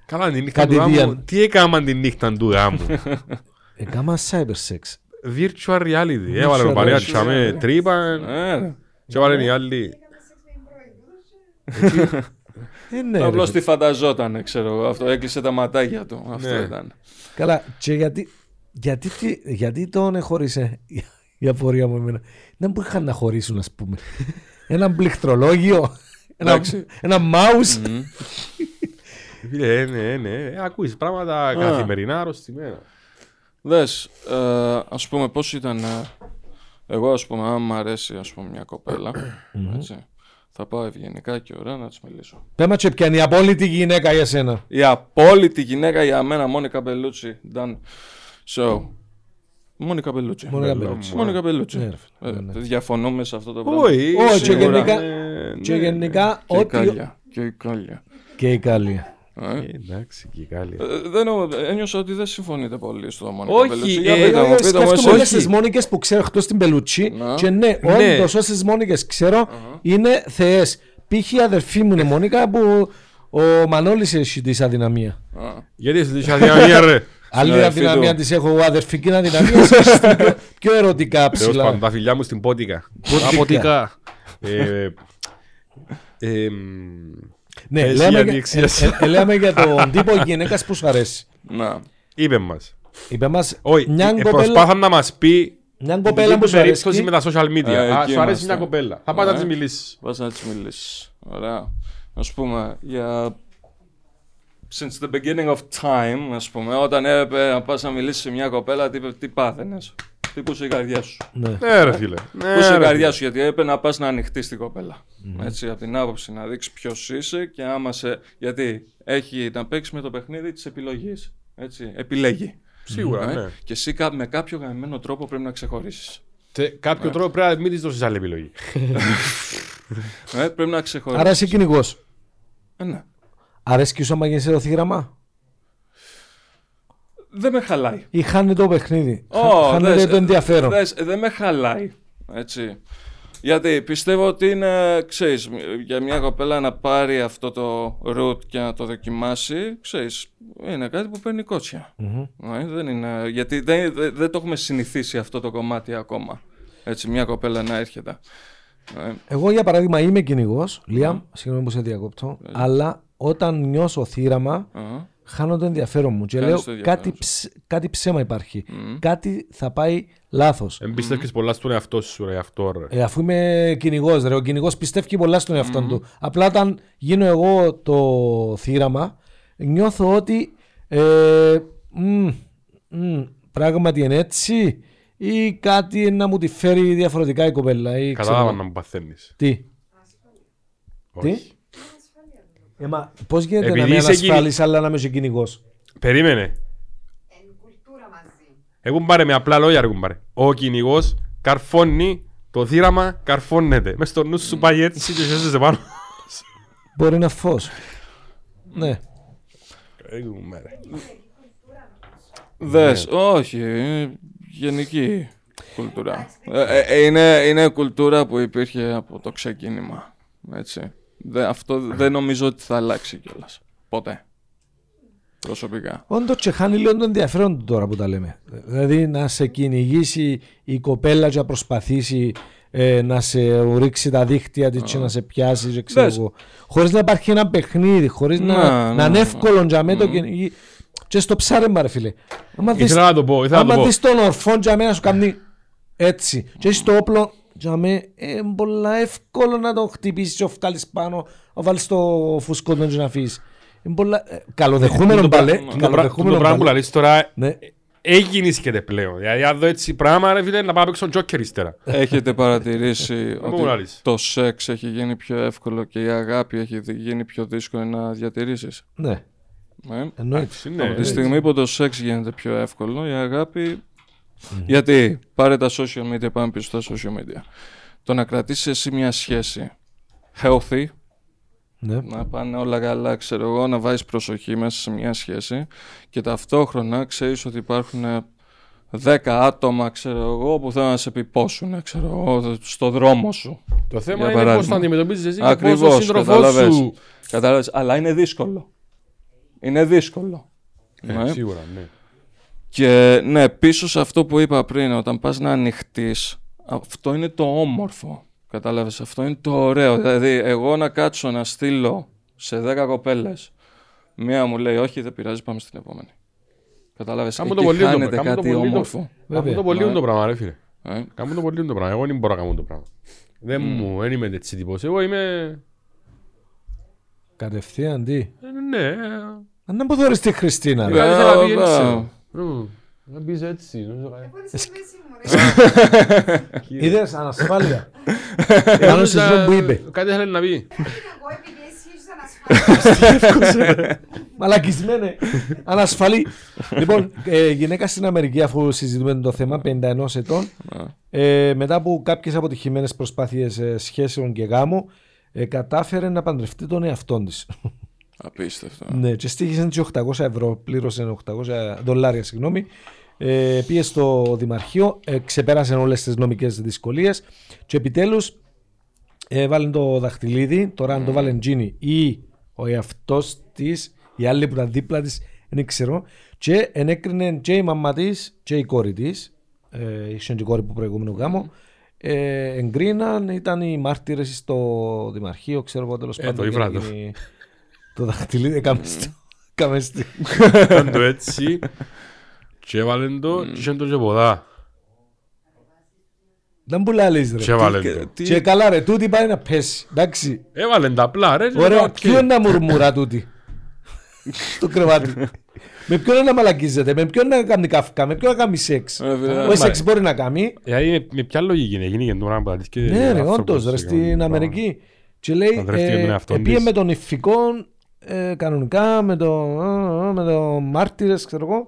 Καλά την νύχτα του γάμου. Τι έκαναν την νύχτα του γάμου. Έκαναν cybersex. Virtual reality, έβαλε το παρέα τσάμε, τρύπαν και έβαλε οι άλλοι. Απλώς τη φανταζόταν, ξέρω, αυτό έκλεισε τα ματάκια του, αυτό ήταν. Καλά, και γιατί τον χωρίσε η απορία μου εμένα. Δεν μπορούσαν να χωρίσουν, ας πούμε. Ένα πληκτρολόγιο, ένα mouse. Ναι, ακούεις πράγματα καθημερινά αρρωστημένα. Δες, ας πούμε πώς ήταν. Εγώ ας πούμε, αν μου αρέσει ας πούμε, μια κοπέλα έτσι, θα πάω ευγενικά και ωραία να της μιλήσω. Πέμα και πιάνει η απόλυτη γυναίκα για σένα. Η απόλυτη γυναίκα για μένα, Μόνικα Μπελούτσι. Μόνικα Μπελούτσι. Μόνικα Μπελούτσι. Διαφωνούμε σε αυτό το πράγμα. Όχι, και γενικά ό,τι. Και η Καλλία. Εντάξει, και καλή. Ένιωσα ότι δεν συμφωνείτε πολύ στο Μόνικα Μπελούτσι. Όχι, σκέφτομαι όλες τις Μόνικες που ξέρω εκτός την Μπελούτσι. Και ναι, όντως όσες Μόνικες ξέρω είναι θεές. Π.χ. η αδερφή μου είναι Μόνικα που ο Μανώλης έχει τη αδυναμία. Γιατί έχει τη αδυναμία, ρε. Άλλη αδυναμία της έχω εγώ, αδερφική αδυναμία. Πιο ερωτικά ψηλά. Τα φιλιά μου στην Πότικα. Πότικα. Ναι, λέμε για τον τύπο γυναίκας που σου αρέσει. Να, είπε μας προσπάθαμε να μας πει μια κοπέλα που σου αρέσει με τα social media. Σου αρέσει μια κοπέλα, θα πας να της μιλήσεις. Ωραία. Ας πούμε, για since the beginning of time, ας πούμε, όταν έπρεπε να πας να μιλήσεις σε μια κοπέλα, τι πάθαινες, τι πούσε η καρδιά σου. Ναι, ρε φίλε. Πούσε η καρδιά σου, γιατί έπρεπε να πας να ανοιχτείς την κοπέλα. Έτσι, από την άποψη να δείξεις ποιος είσαι και άμα σε. Γιατί έχει να παίξει με το παιχνίδι της επιλογής. Έτσι, επιλέγει. Σίγουρα. Ναι. Και εσύ με κάποιο γαμμένο τρόπο πρέπει να ξεχωρίσεις. Κάποιο τρόπο πρέπει να μην της δώσεις άλλη επιλογή. Πρέπει να ξεχωρίσεις. Άρα είσαι κυνηγός. Ναι. Αρέσκει σου άμα γίνεσαι οθήγραμμα. Δεν με χαλάει. Ή χάνει το παιχνίδι. Χάνεται το ενδιαφέρον. Δεν με χαλάει. Έτσι. Γιατί πιστεύω ότι είναι, ξέρεις, για μια κοπέλα να πάρει αυτό το root και να το δοκιμάσει, ξέρεις, είναι κάτι που παίρνει κότσια. Δεν είναι, γιατί δεν το έχουμε συνηθίσει αυτό το κομμάτι ακόμα. Έτσι, μια κοπέλα να έρχεται. Εγώ για παράδειγμα είμαι κυνηγός, Liam, συγγνώμη που σε διακόπτω, αλλά όταν νιώσω θύραμα. χάνω το ενδιαφέρον μου και λέω κάτι ψέμα υπάρχει. Κάτι θα πάει λάθος. Εμπιστεύεις πολλά στον εαυτό σου, ρε αυτό. Αφού είμαι κυνηγός, ρε, ο κυνηγός πιστεύει πολλά στον εαυτό του. Απλά όταν γίνω εγώ το θύραμα, νιώθω ότι πράγματι είναι έτσι ή κάτι να μου τη φέρει διαφορετικά η κοπέλα. Ή, κατάλαβα να μου παθαίνεις. Τι. Όχι. Πώς γίνεται επειδή να είμαι ανασφάλης αλλά να είμαι και κυνηγός. Περίμενε. Έχουν πάρε με απλά λόγια. Ο κυνηγός καρφώνει, το θύραμα καρφώνεται. Μες στο νου σου πάει έτσι και σέσαι πάνω. Μπορεί να φως. Ναι. Δες, όχι, είναι γενική κουλτούρα. Είναι κουλτούρα που υπήρχε από το ξεκίνημα. Έτσι. Αυτό δεν νομίζω ότι θα αλλάξει κιόλας. Ποτέ. Προσωπικά. Όντως και χάνει λίγο το ενδιαφέρον του τώρα που τα λέμε. Δηλαδή να σε κυνηγήσει η κοπέλα και να προσπαθήσει να σε ρίξει τα δίχτυα της και να σε πιάσει και ξέρω εγώ. Χωρίς να υπάρχει ένα παιχνίδι, χωρίς να είναι εύκολο για μένα το κυνηγή. Και στο ψάρεμα ρε φίλε. Ήθελα να το πω. Άμα δεις τον ορφόν για μένα σου κάνει έτσι. Και έχεις το όπλο. Για μένα είναι πολύ εύκολο να το χτυπήσεις και φτάλεις πάνω, να βάλεις το φουσκό τον και να αφήσεις. Καλοδεχούμενο πάλι. Το πράγμα που λαλείς τώρα εγινήσκεται πλέον. Δηλαδή αν δω έτσι πράγμα ρε φίλε να πάω παίξω τζόκερ ύστερα. Έχετε παρατηρήσει ότι το σεξ έχει γίνει πιο εύκολο και η αγάπη έχει γίνει πιο δύσκολη να διατηρήσεις? Ναι. Από τη στιγμή που το σεξ γίνεται πιο εύκολο, η αγάπη... Γιατί πάρε τα social media, πάμε πίσω στα social media. Το να κρατήσεις εσύ μια σχέση healthy, ναι, να πάνε όλα καλά, ξέρω εγώ, να βάζεις προσοχή μέσα σε μια σχέση και ταυτόχρονα ξέρεις ότι υπάρχουν 10 άτομα, ξέρω εγώ, που θέλουν να σε επιπόσουν, ξέρω εγώ, στο δρόμο σου. Το θέμα είναι πώς θα αντιμετωπίζεις εσύ και πώς τον σύντροφό σου. Καταλάβες, αλλά είναι δύσκολο. Είναι δύσκολο. Ναι. Σίγουρα, ναι. Και ναι, πίσω σε αυτό που είπα πριν, όταν πας να ανοιχτείς, αυτό είναι το όμορφο, κατάλαβες, αυτό είναι το ωραίο. Δηλαδή, εγώ να κάτσω να στείλω σε 10 κοπέλες, μία μου λέει όχι, δεν πειράζει, πάμε στην επόμενη. Κατάλαβες, εκεί χάνεται κάτι όμορφο. Κάμουν το πολύ το πράγμα, ρε φίλε. Κάμουν το πολύ το πράγμα, εγώ δεν μπορώ να κάνω το πράγμα. Δεν είμαι έτσι τύπος, εγώ είμαι... Κατευθείαν τι. Ναι. Να μου δώρεις τη Χριστίνα. Να μπεις έτσι. Είδες ανασφάλεια. Πάνω σε αυτό που είπε. Κάτι θέλει να πει. Μαλακισμένε. Ανασφαλή. Λοιπόν, γυναίκα στην Αμερική, αφού συζητούμε το θέμα, 51 ετών, μετά από κάποιες αποτυχημένες προσπάθειες σχέσεων και γάμου, κατάφερε να παντρευτεί τον εαυτόν της. Απίστευτο. Ναι, και στήχησε τις €800, πλήρωσε $800, πήγε στο δημαρχείο, ξεπέρασε όλες τις νομικές δυσκολίες και επιτέλους βάλει το δαχτυλίδι. Τώρα αν το βάλει Τζίνι ή ο εαυτός της, οι άλλοι που ήταν δίπλα της, δεν ξέρω. Και ενέκρινε και η μαμά της και η κόρη της, είχε και η κόρη που προηγούμενο γάμο. Εγκρίναν, ήταν οι μάρτυρες στο δημαρχείο, ξέρω εγώ τέλος πάντων. Το δαχτυλίδι έκαμε στη. Ήταν το έτσι και έβαλεν το και είχαν το και ποδά. Δεν πολλά λες ρε. Και καλά ρε, τούτη πάει να πέσει, εντάξει. Έβαλεν τα απλά ρε. Ωραία, ποιο να μουρμουρά τούτη στο κρεβάτι. Με ποιον να μαλακίζεται, με ποιον να κάνει καύκα, με ποιον να κάνει σεξ. Ο σεξ μπορεί να κάνει. Με ποια λογική είναι, γίνει και το πράγμα. Ναι ρε, όντως ρε, στην Αμερική. Και λέει, πήγε με τον ηφικό, κανονικά, με τον μάρτυρες, ξέρω εγώ,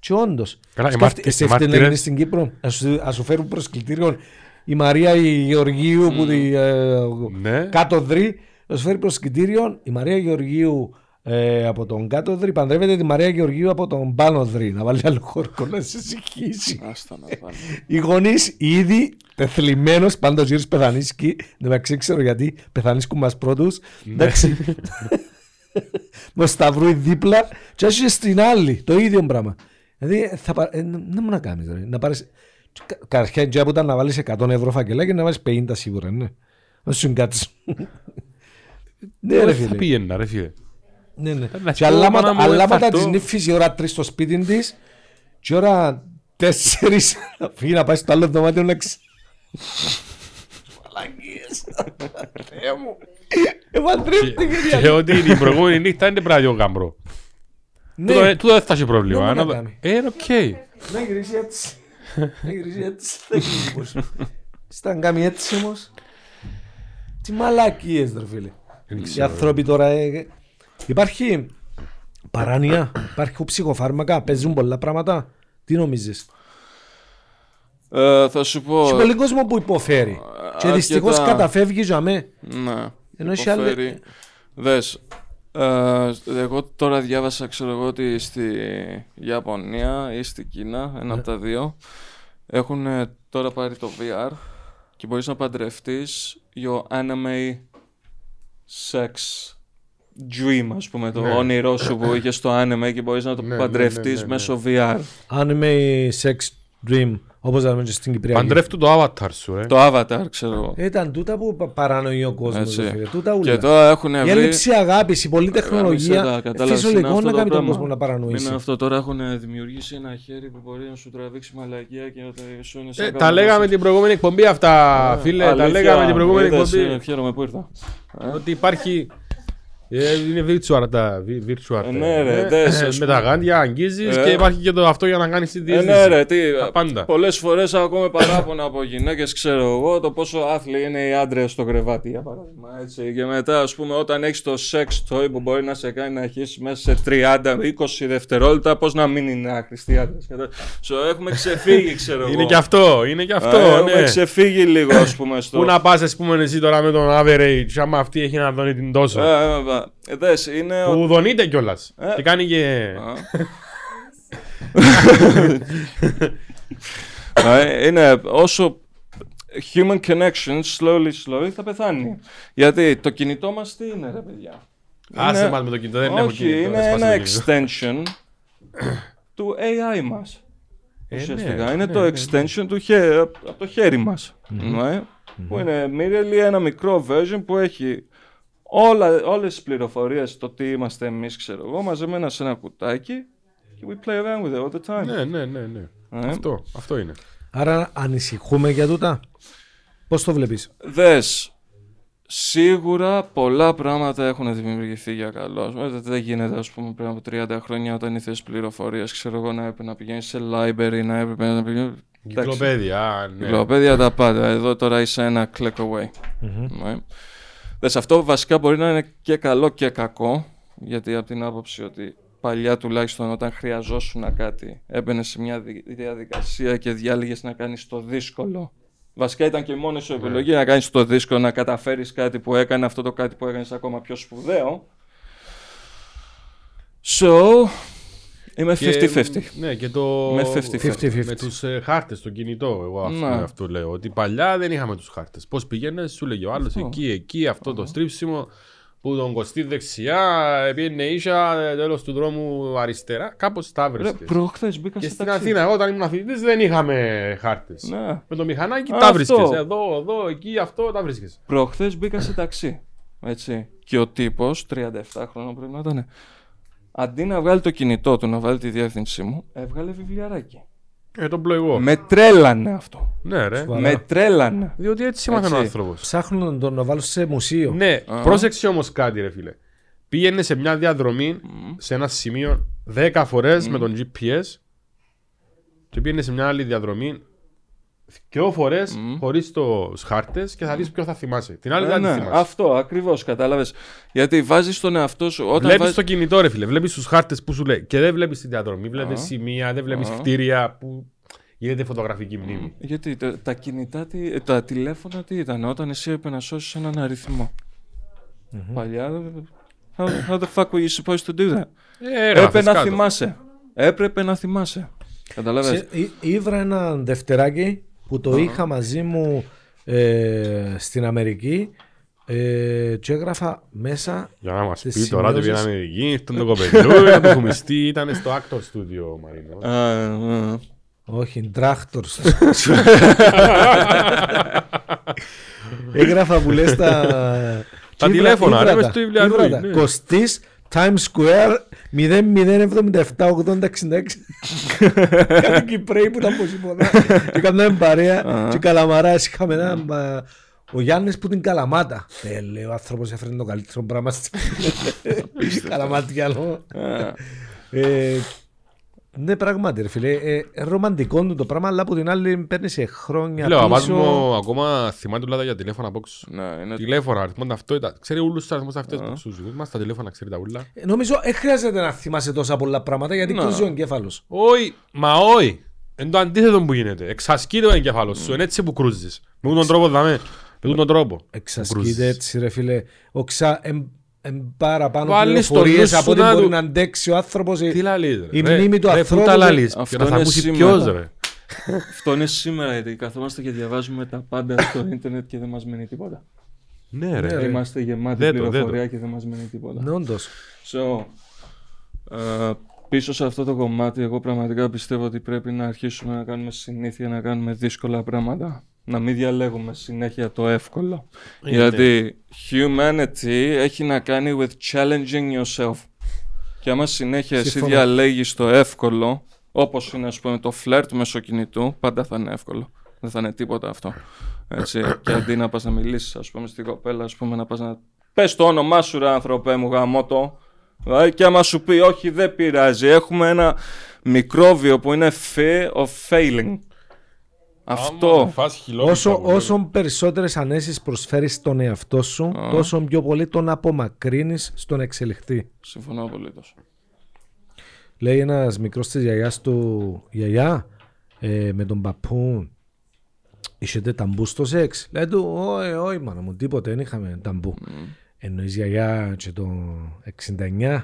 και όντως. Σε αυτή την Ελληνική στην Κύπρο, ας σου φέρουν προσκλητήριον η Μαρία η Γεωργίου, που κάτω δρύ, ας σου φέρει προσκλητήριον η Μαρία Γεωργίου από τον κάτω δρύ, παντρεύεται τη Μαρία Γεωργίου από τον πάνω δρύ, να βάλει άλλο χόρκο να σε συγχύσει. Οι γονείς ήδη... Πεθλιμμένος, πάντα ο γύρος πεθανίσκει. Δεν ξέρω γιατί, πεθανίσκουν μας πρώτους. Εντάξει. Με σταυρούει δίπλα και έσχεσαι στην άλλη, το ίδιο πράγμα. Δηλαδή, δεν μου να κάνεις, να πάρεις... Καρχιά η τζάπουτα να βάλεις €100 φακελάκι και να βάλεις 50 σίγουρα, ναι. Να σου είναι κάτι. Ναι ρε φίλε. Ναι. Και αλάματα της νύφης η ώρα 3 στο σπίτι της και η ώρα 4 να φύγει να πάει στο άλλο δωμάτιο να ξε... Μαλακίες. Θεέ μου. Επαντρεύτηκε. Και ότι η προηγούμενη νύχτα είναι πράγιο γαμπρό. Τούτο δεν θα έχει πρόβλημα. Είναι οκ. Να γυρίσει έτσι. Να γυρίσει έτσι. Ήταν κάνει έτσι όμως. Τι μαλακίες ρε φίλε. Οι άνθρωποι τώρα... Υπάρχει παράνοια, υπάρχουν ψυχοφάρμακα, παίζουν πολλά πράγματα. Τι νομίζεις? Θα σου πω... Έχει πολύ κόσμο που υποφέρει και δυστυχώς καταφεύγει για μέ. Ναι, ενώ υποφέρει. Δες, εγώ τώρα διάβασα, ξέρω εγώ, ότι στη Ιαπωνία ή στη Κίνα, ένα από τα δύο, έχουν τώρα πάρει το VR και μπορείς να παντρευτείς your anime sex dream, ας πούμε, το όνειρό σου που είχες στο anime και μπορείς να το παντρευτείς μέσω VR. Anime sex dream, όπως λέμε και στην Κυπριακή. Παντρεύτου το avatar σου, Το avatar, ξέρω. Ήταν τούτα που παρανοεί ο κόσμος. Και τώρα έχουν βρει... Η έλλειψη αγάπης, η πολλή τεχνολογία, φυσιολογικό να κάνει τον κόσμο να παρανοήσει. Είναι αυτό, τώρα έχουν δημιουργήσει ένα χέρι που μπορεί να σου τραβήξει μαλακία και να τα σου είναι σαν... Τα λέγαμε την προηγούμενη εκπομπή αυτά, φίλε, τα λέγαμε την προηγούμενη εκπομπή. Χαίρομαι που ήρθα. Ότι υπάρχει... Είναι virtual τα με τα γάντια αγγίζεις και υπάρχει και το αυτό για να κάνεις τη διείσδυση. Πολλές φορές ακούμε παράπονα από γυναίκες, ξέρω εγώ, το πόσο άθλοι είναι οι άντρες στο κρεβάτι, για παράδειγμα, έτσι. Και μετά, ας πούμε, όταν έχεις το sex toy που μπορεί να σε κάνει να έχεις μέσα σε 30-20 δευτερόλεπτα, πώς να μην είναι άχρηστοι άντρες. Έχουμε ξεφύγει, ξέρω εγώ. Είναι και αυτό. Έχουμε ξεφύγει λίγο, ας πούμε. Πού να πας, ας πούμε, εσύ τώρα με τον average, άμα αυτή έχει να δώνει την τόσο. Δες, είναι που ο... δονείται κιόλας και κάνει και... Είναι όσο human connection slowly θα πεθάνει. Γιατί το κινητό μας τι είναι ρε παιδιά? Άσε μας με το κινητό, δεν έχω κινητό. Είναι ένα extension του AI μας. Ουσιαστικά είναι το extension από το χέρι μας. Που είναι merely ένα μικρό version που έχει όλες τις πληροφορίες, το τι είμαστε εμείς, ξέρω εγώ, μαζεμένα σε ένα κουτάκι και we play around with it all the time. Ναι. Αυτό είναι. Άρα ανησυχούμε για τούτα. Πώς το βλέπεις? Δες, σίγουρα πολλά πράγματα έχουν δημιουργηθεί για καλό. Δεν γίνεται, ας πούμε, πριν από 30 χρόνια όταν ήθελες πληροφορίες, ξέρω εγώ, να έπρεπε να πηγαίνεις σε library, να έπρεπε να πηγαίνεις... Κυκλοπαίδια, ναι. Κυκλοπαίδια τα πάντα. Εδώ τώρα είσαι ένα click away. Δες, αυτό βασικά μπορεί να είναι και καλό και κακό, γιατί από την άποψη ότι παλιά τουλάχιστον όταν χρειαζόσουν κάτι έμπαινες σε μια διαδικασία και διάλεγες να κάνεις το δύσκολο. Βασικά ήταν και μόνη σου επιλογή να κάνεις το δύσκολο, να καταφέρεις κάτι που έκανε αυτό το κάτι που έκανες ακόμα πιο σπουδαίο. Είμαι 50-50. Ναι, και το. Με 50-50. Με τους χάρτες, το κινητό. Εγώ αυτό λέω. Ότι παλιά δεν είχαμε τους χάρτες. Πώς πηγαίνεις, σου λέγει ο άλλος εκεί, αυτό το στρίψιμο που τον κοστεί δεξιά, πήγαινε ίσια, τέλος του δρόμου αριστερά. Κάπως τα βρίσκεις. Προχθές μπήκα και στην Αθήνα. Εγώ όταν ήμουν αθλητής δεν είχαμε χάρτες. Ναι. Με το μηχανάκι τα βρίσκεις. Εδώ, εκεί, αυτό τα βρίσκεις. Προχθές μπήκα σε ταξί. Έτσι. Και ο τύπος, 37 χρονών πρέπει να ήταν. Αντί να βγάλει το κινητό του, να βάλει τη διεύθυνσή μου, έβγαλε βιβλιαράκι. Τον πλοηγό. Με τρέλανε αυτό. Ναι, ρε. Με τρέλανε. Διότι έτσι ήμασταν ο άνθρωπος. Ψάχνουν τον να βάλω σε μουσείο. Ναι, πρόσεξε όμως κάτι, ρε φίλε. Πήγαινε σε μια διαδρομή, σε ένα σημείο, 10 φορές με τον GPS, και πήγαινε σε μια άλλη διαδρομή, δύο φορές χωρίς τους χάρτες και θα δεις ποιο θα θυμάσαι. Την άλλη δεν θυμάσαι. Αυτό ακριβώς, κατάλαβες. Γιατί βάζεις τον εαυτό σου. Βλέπεις το κινητό, ρε φίλε. Βλέπεις τους χάρτες που σου λέει και δεν βλέπεις τη διαδρομή. Βλέπεις σημεία, δεν βλέπεις κτίρια που γίνεται φωτογραφική μνήμη. Γιατί τα κινητά, τα τηλέφωνα τι ήταν, όταν εσύ έπρεπε να σώσεις έναν αριθμό. Παλιά. How the fuck were you supposed to do that? Έπρεπε να θυμάσαι. Καταλάβες. Ήβρα ένα δευτεράκι που το είχα μαζί μου στην Αμερική και έγραφα μέσα. Για να μας πει τώρα ότι πήγαινε Αμερική, ήρθαν το κοπελούι, να πηχουμιστεί, ήταν στο Actor Studio, Μαρίνο. Όχι, Tractor Studio. Έγραφα που λες τα τηλέφωνα, ρε μες στο βιβλιαρούι. Κωστής Times Square 0077-8066. Κάτι Κυπρέοι που ήταν πως υποδά. Και κάναμε παρέα και Καλαμαράς. Είχαμε έναν ο Γιάννης που την Καλαμάτα. Λέω, ο άνθρωπος έφερε το καλύτερο πράγμα στην Καλαμάτιανο. Ναι, πράγματι ρε φίλε, ρομαντικό του το πράγμα, αλλά από την άλλη παίρνει σε χρόνια λέω, πίσω. Λέω, απάντημα ακόμα θυμάται τουλάχιστον για τηλέφωνα box. Ναι, είναι... Τηλέφωνα, αριθμόν ταυτότητα. Ξέρει όλους τους αριθμός αυτές που σου ζητούν μας τα τηλέφωνα, ξέρει τα ούλα. Νομίζω χρειάζεται να θυμάσαι τόσα πολλά πράγματα γιατί κλείζει ο εγκέφαλος. Όχι, μα όχι. Είναι το αντίθετο που γίνεται. Εξασκείται ο εγκέφαλος σου, είναι έτσι που κρούζεις. Με τον τρόπο δάμε, με τον τρόπο. Εξασκείται έτσι ρε φίλε. Παραπάνω πληροφορίες από ό,τι μπορεί να αντέξει ο άνθρωπος. Τι λαλείς ρε, η μνήμη του ανθρώπου. Αυτό είναι σήμερα. Αυτό είναι σήμερα, γιατί καθόμαστε και διαβάζουμε τα πάντα στο ίντερνετ και δεν μας μένει τίποτα. Ναι ρε. Είμαστε γεμάτοι πληροφορία και δεν μας μένει τίποτα. Ναι όντως. Πίσω σε αυτό το κομμάτι εγώ πραγματικά πιστεύω ότι πρέπει να αρχίσουμε να κάνουμε συνήθεια, να κάνουμε δύσκολα πράγματα. Να μην διαλέγουμε συνέχεια το εύκολο. Γιατί humanity έχει να κάνει with challenging yourself. Και άμα συνέχεια εσύ διαλέγεις το εύκολο, όπως είναι ας πούμε το φλερτ μέσω κινητού, πάντα θα είναι εύκολο. Δεν θα είναι τίποτα αυτό. Έτσι. Και αντί να πας να μιλήσεις ας πούμε στην κοπέλα, ας πούμε να πας να... Πες το όνομά σου ρε άνθρωπέ μου γαμώτο. Και άμα σου πει όχι δεν πειράζει. Έχουμε ένα μικρόβιο που είναι fear of failing. Αυτό. Όσο περισσότερες ανέσεις προσφέρεις στον εαυτό σου, τόσο πιο πολύ τον απομακρύνεις στον εξελιχτή. Συμφωνώ απολύτως. Λέει ένας μικρός της γιαγιάς του, γιαγιά, με τον παππού, είσετε ταμπού στο σεξ. Λέει του, όχι μάνα μου, τίποτε, δεν είχαμε ταμπού. Εννοείς γιαγιά και το 69,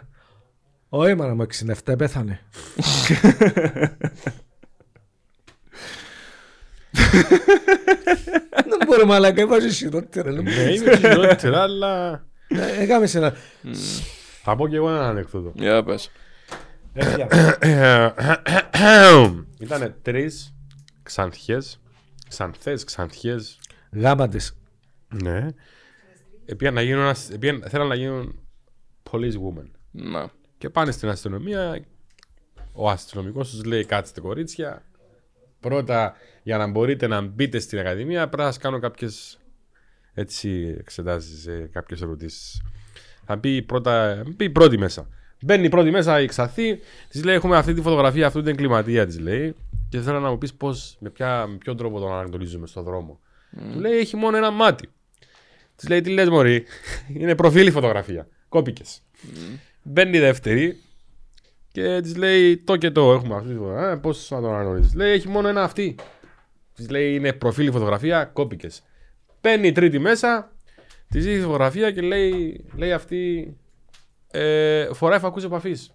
όχι μάνα μου, 67 πέθανε. Δεν μπορώ μαλάκα, είπα και χειρότερα. Ναι, είμαι χειρότερα, αλλά... Έκαμε σε ένα... Θα πω και εγώ έναν ανεκδότο. Για πες. Ήτανε τρεις ξανθιές. Γάματες. Ναι. Θέλαν να γίνουν police woman. Και πάνε στην αστυνομία. Ο αστυνομικός τους λέει κάτσε τα κορίτσια. Πρώτα, για να μπορείτε να μπείτε στην Ακαδημία, πρέπει να κάνω κάποιες εξετάσεις, κάποιες ερωτήσεις. Θα μπει η πρώτη μέσα. Μπαίνει η πρώτη μέσα, η ξαθή, της λέει: έχουμε αυτή τη φωτογραφία, αυτή την εγκληματία, της λέει, και θέλω να μου πεις πώς, με ποιον τρόπο τον αναγνωρίζουμε στον δρόμο. Του λέει: έχει μόνο ένα μάτι. Της λέει: τι λες, μωρή, είναι προφίλ η φωτογραφία. Κόπηκες. Μπαίνει η δεύτερη. Και της λέει το και το έχουμε αυτή τη φωτογραφία. Πώς να τον αναγνωρίζεις. Λέει έχει μόνο ένα αυτή. Της λέει είναι προφίλ η φωτογραφία. Κόπηκες. Παίρνει η τρίτη μέσα. Της δείχνει τη φωτογραφία και λέει αυτή φοράει φακούς επαφής.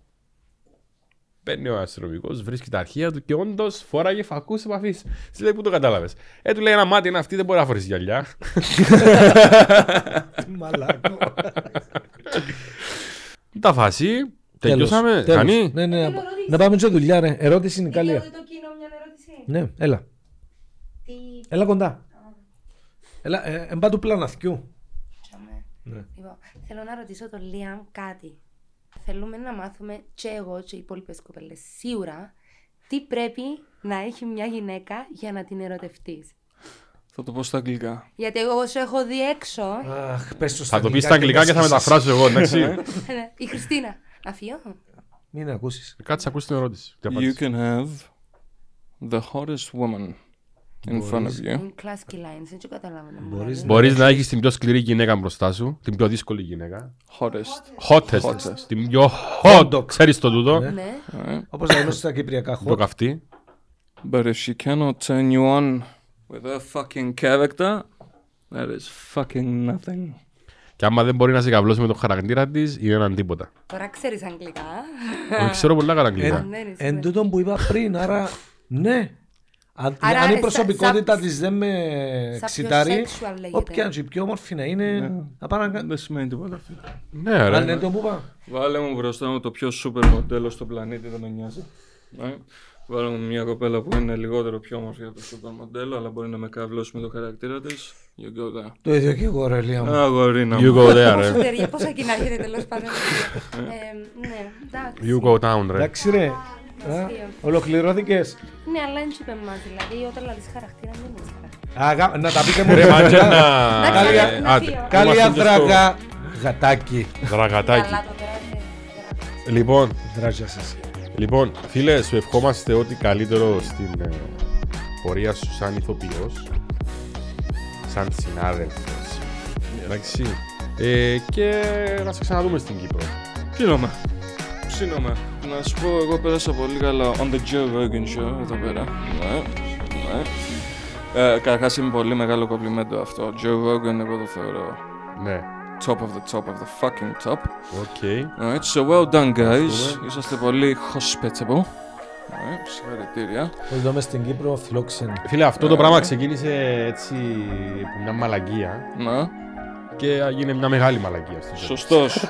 Παίρνει ο αστυνομικός, βρίσκει τα αρχεία του και όντως φοράγε φακούς επαφής. Της λέει που το κατάλαβες. Του λέει ένα μάτι είναι αυτή δεν μπορεί να φορήσει γυαλιά. Μαλάκο. Τα φάση. Τελειώσαμε, Χανή. Ναι, να πάμε σε δουλειά, ρε. Ερώτηση είναι η Καλλία. Θέλω το κοινό μια ερώτηση. Ναι, έλα. Έλα κοντά. Έλα, εμπά του πλαναθκιού. Θέλω να ρωτήσω τον Liam κάτι. Θέλουμε να μάθουμε και εγώ και οι υπόλοιπες κοπέλες σίγουρα τι πρέπει να έχει μια γυναίκα για να την ερωτευτείς. Θα το πω στα αγγλικά. Γιατί εγώ σου έχω δει έξω. Αχ, πες το στα αγγλικά. Θα το πεις στα αγγλικά και θα μεταφράσω εγώ, εντάξει. Η Χριστίνα. Μην ακούσεις. Κάτσε ακούσεις την ερώτηση. You can have the hottest woman in front of you. Μπορείς να έχεις την πιο σκληρή γυναίκα μπροστά σου, την πιο δύσκολη γυναίκα. Hottest. Την πιο hot. Ξέρεις το τούτο. Όπως να γνώσεις στα κυπριακά hot. Το καυτή. But if she cannot turn you on with her fucking character, that is fucking nothing. Και άμα δεν μπορεί να σε καβλώσει με τον χαρακτήρα της, είναι έναν τίποτα. Τώρα ξέρεις αγγλικά. Όχι, ξέρω πολλά καλά αγγλικά. Εν τούτον που είπα πριν, άρα ναι. Αν η προσωπικότητα της δεν με εξητάρει, όποια και πιο όμορφη να είναι, να πάω να κάνω. Δεν σημαίνει τίποτα. Ναι, ρε. Αν είναι το που είπα. Βάλε μου μπροστά μου το πιο σούπερ μοντέλο στον πλανήτη, δεν με νοιάζει. Βάλαμε μια κοπέλα που είναι λιγότερο πιο όμορφη από το σούπερ μοντέλο, αλλά μπορεί να με καυλώσει με το χαρακτήρα της. You go there. Το ίδιο και εγώ, ρε Λία μου. Αγορίνα μου. You go there, ρε. Πόσα κοινά έχετε, τέλος πάντων. Ναι, εντάξει. You go down, ρε. Εντάξει, ρε. Ολοκληρώθηκες. Ναι, αλλά είναι σούπερ μας, δηλαδή όταν λαλείς χαρακτήρα δεν είναι χαρακτήρα. Να τα πείτε μου, ρε μαντζένα. Καλλία Δραγατάκη. Δραγατάκη. Λοιπόν, δράγια σας. Λοιπόν, φίλε, σου ευχόμαστε ό,τι καλύτερο στην πορεία σου σαν ηθοποιός, σαν συνάδελφος. Εντάξει. Και να σε ξαναδούμε στην Κύπρο. Ψήνομαι. Να σου πω, εγώ πέρασα πολύ καλά on the Joe Rogan Show εδώ πέρα. Καταρχάς είναι πολύ μεγάλο κομπλιμέντο αυτό. Joe Rogan, εγώ το θεωρώ. Ναι. Top of the top of the fucking top. Okay. Alright, so well done guys. Είσαστε πολύ hospitable. Συγχαρητήρια. Πώς δούμε στην Κύπρο, φιλόξενοι. Φίλε, αυτό το πράγμα ξεκίνησε έτσι μια μαλαγία. Ναι. Και έγινε μια μεγάλη μαλαγία. Σωστός.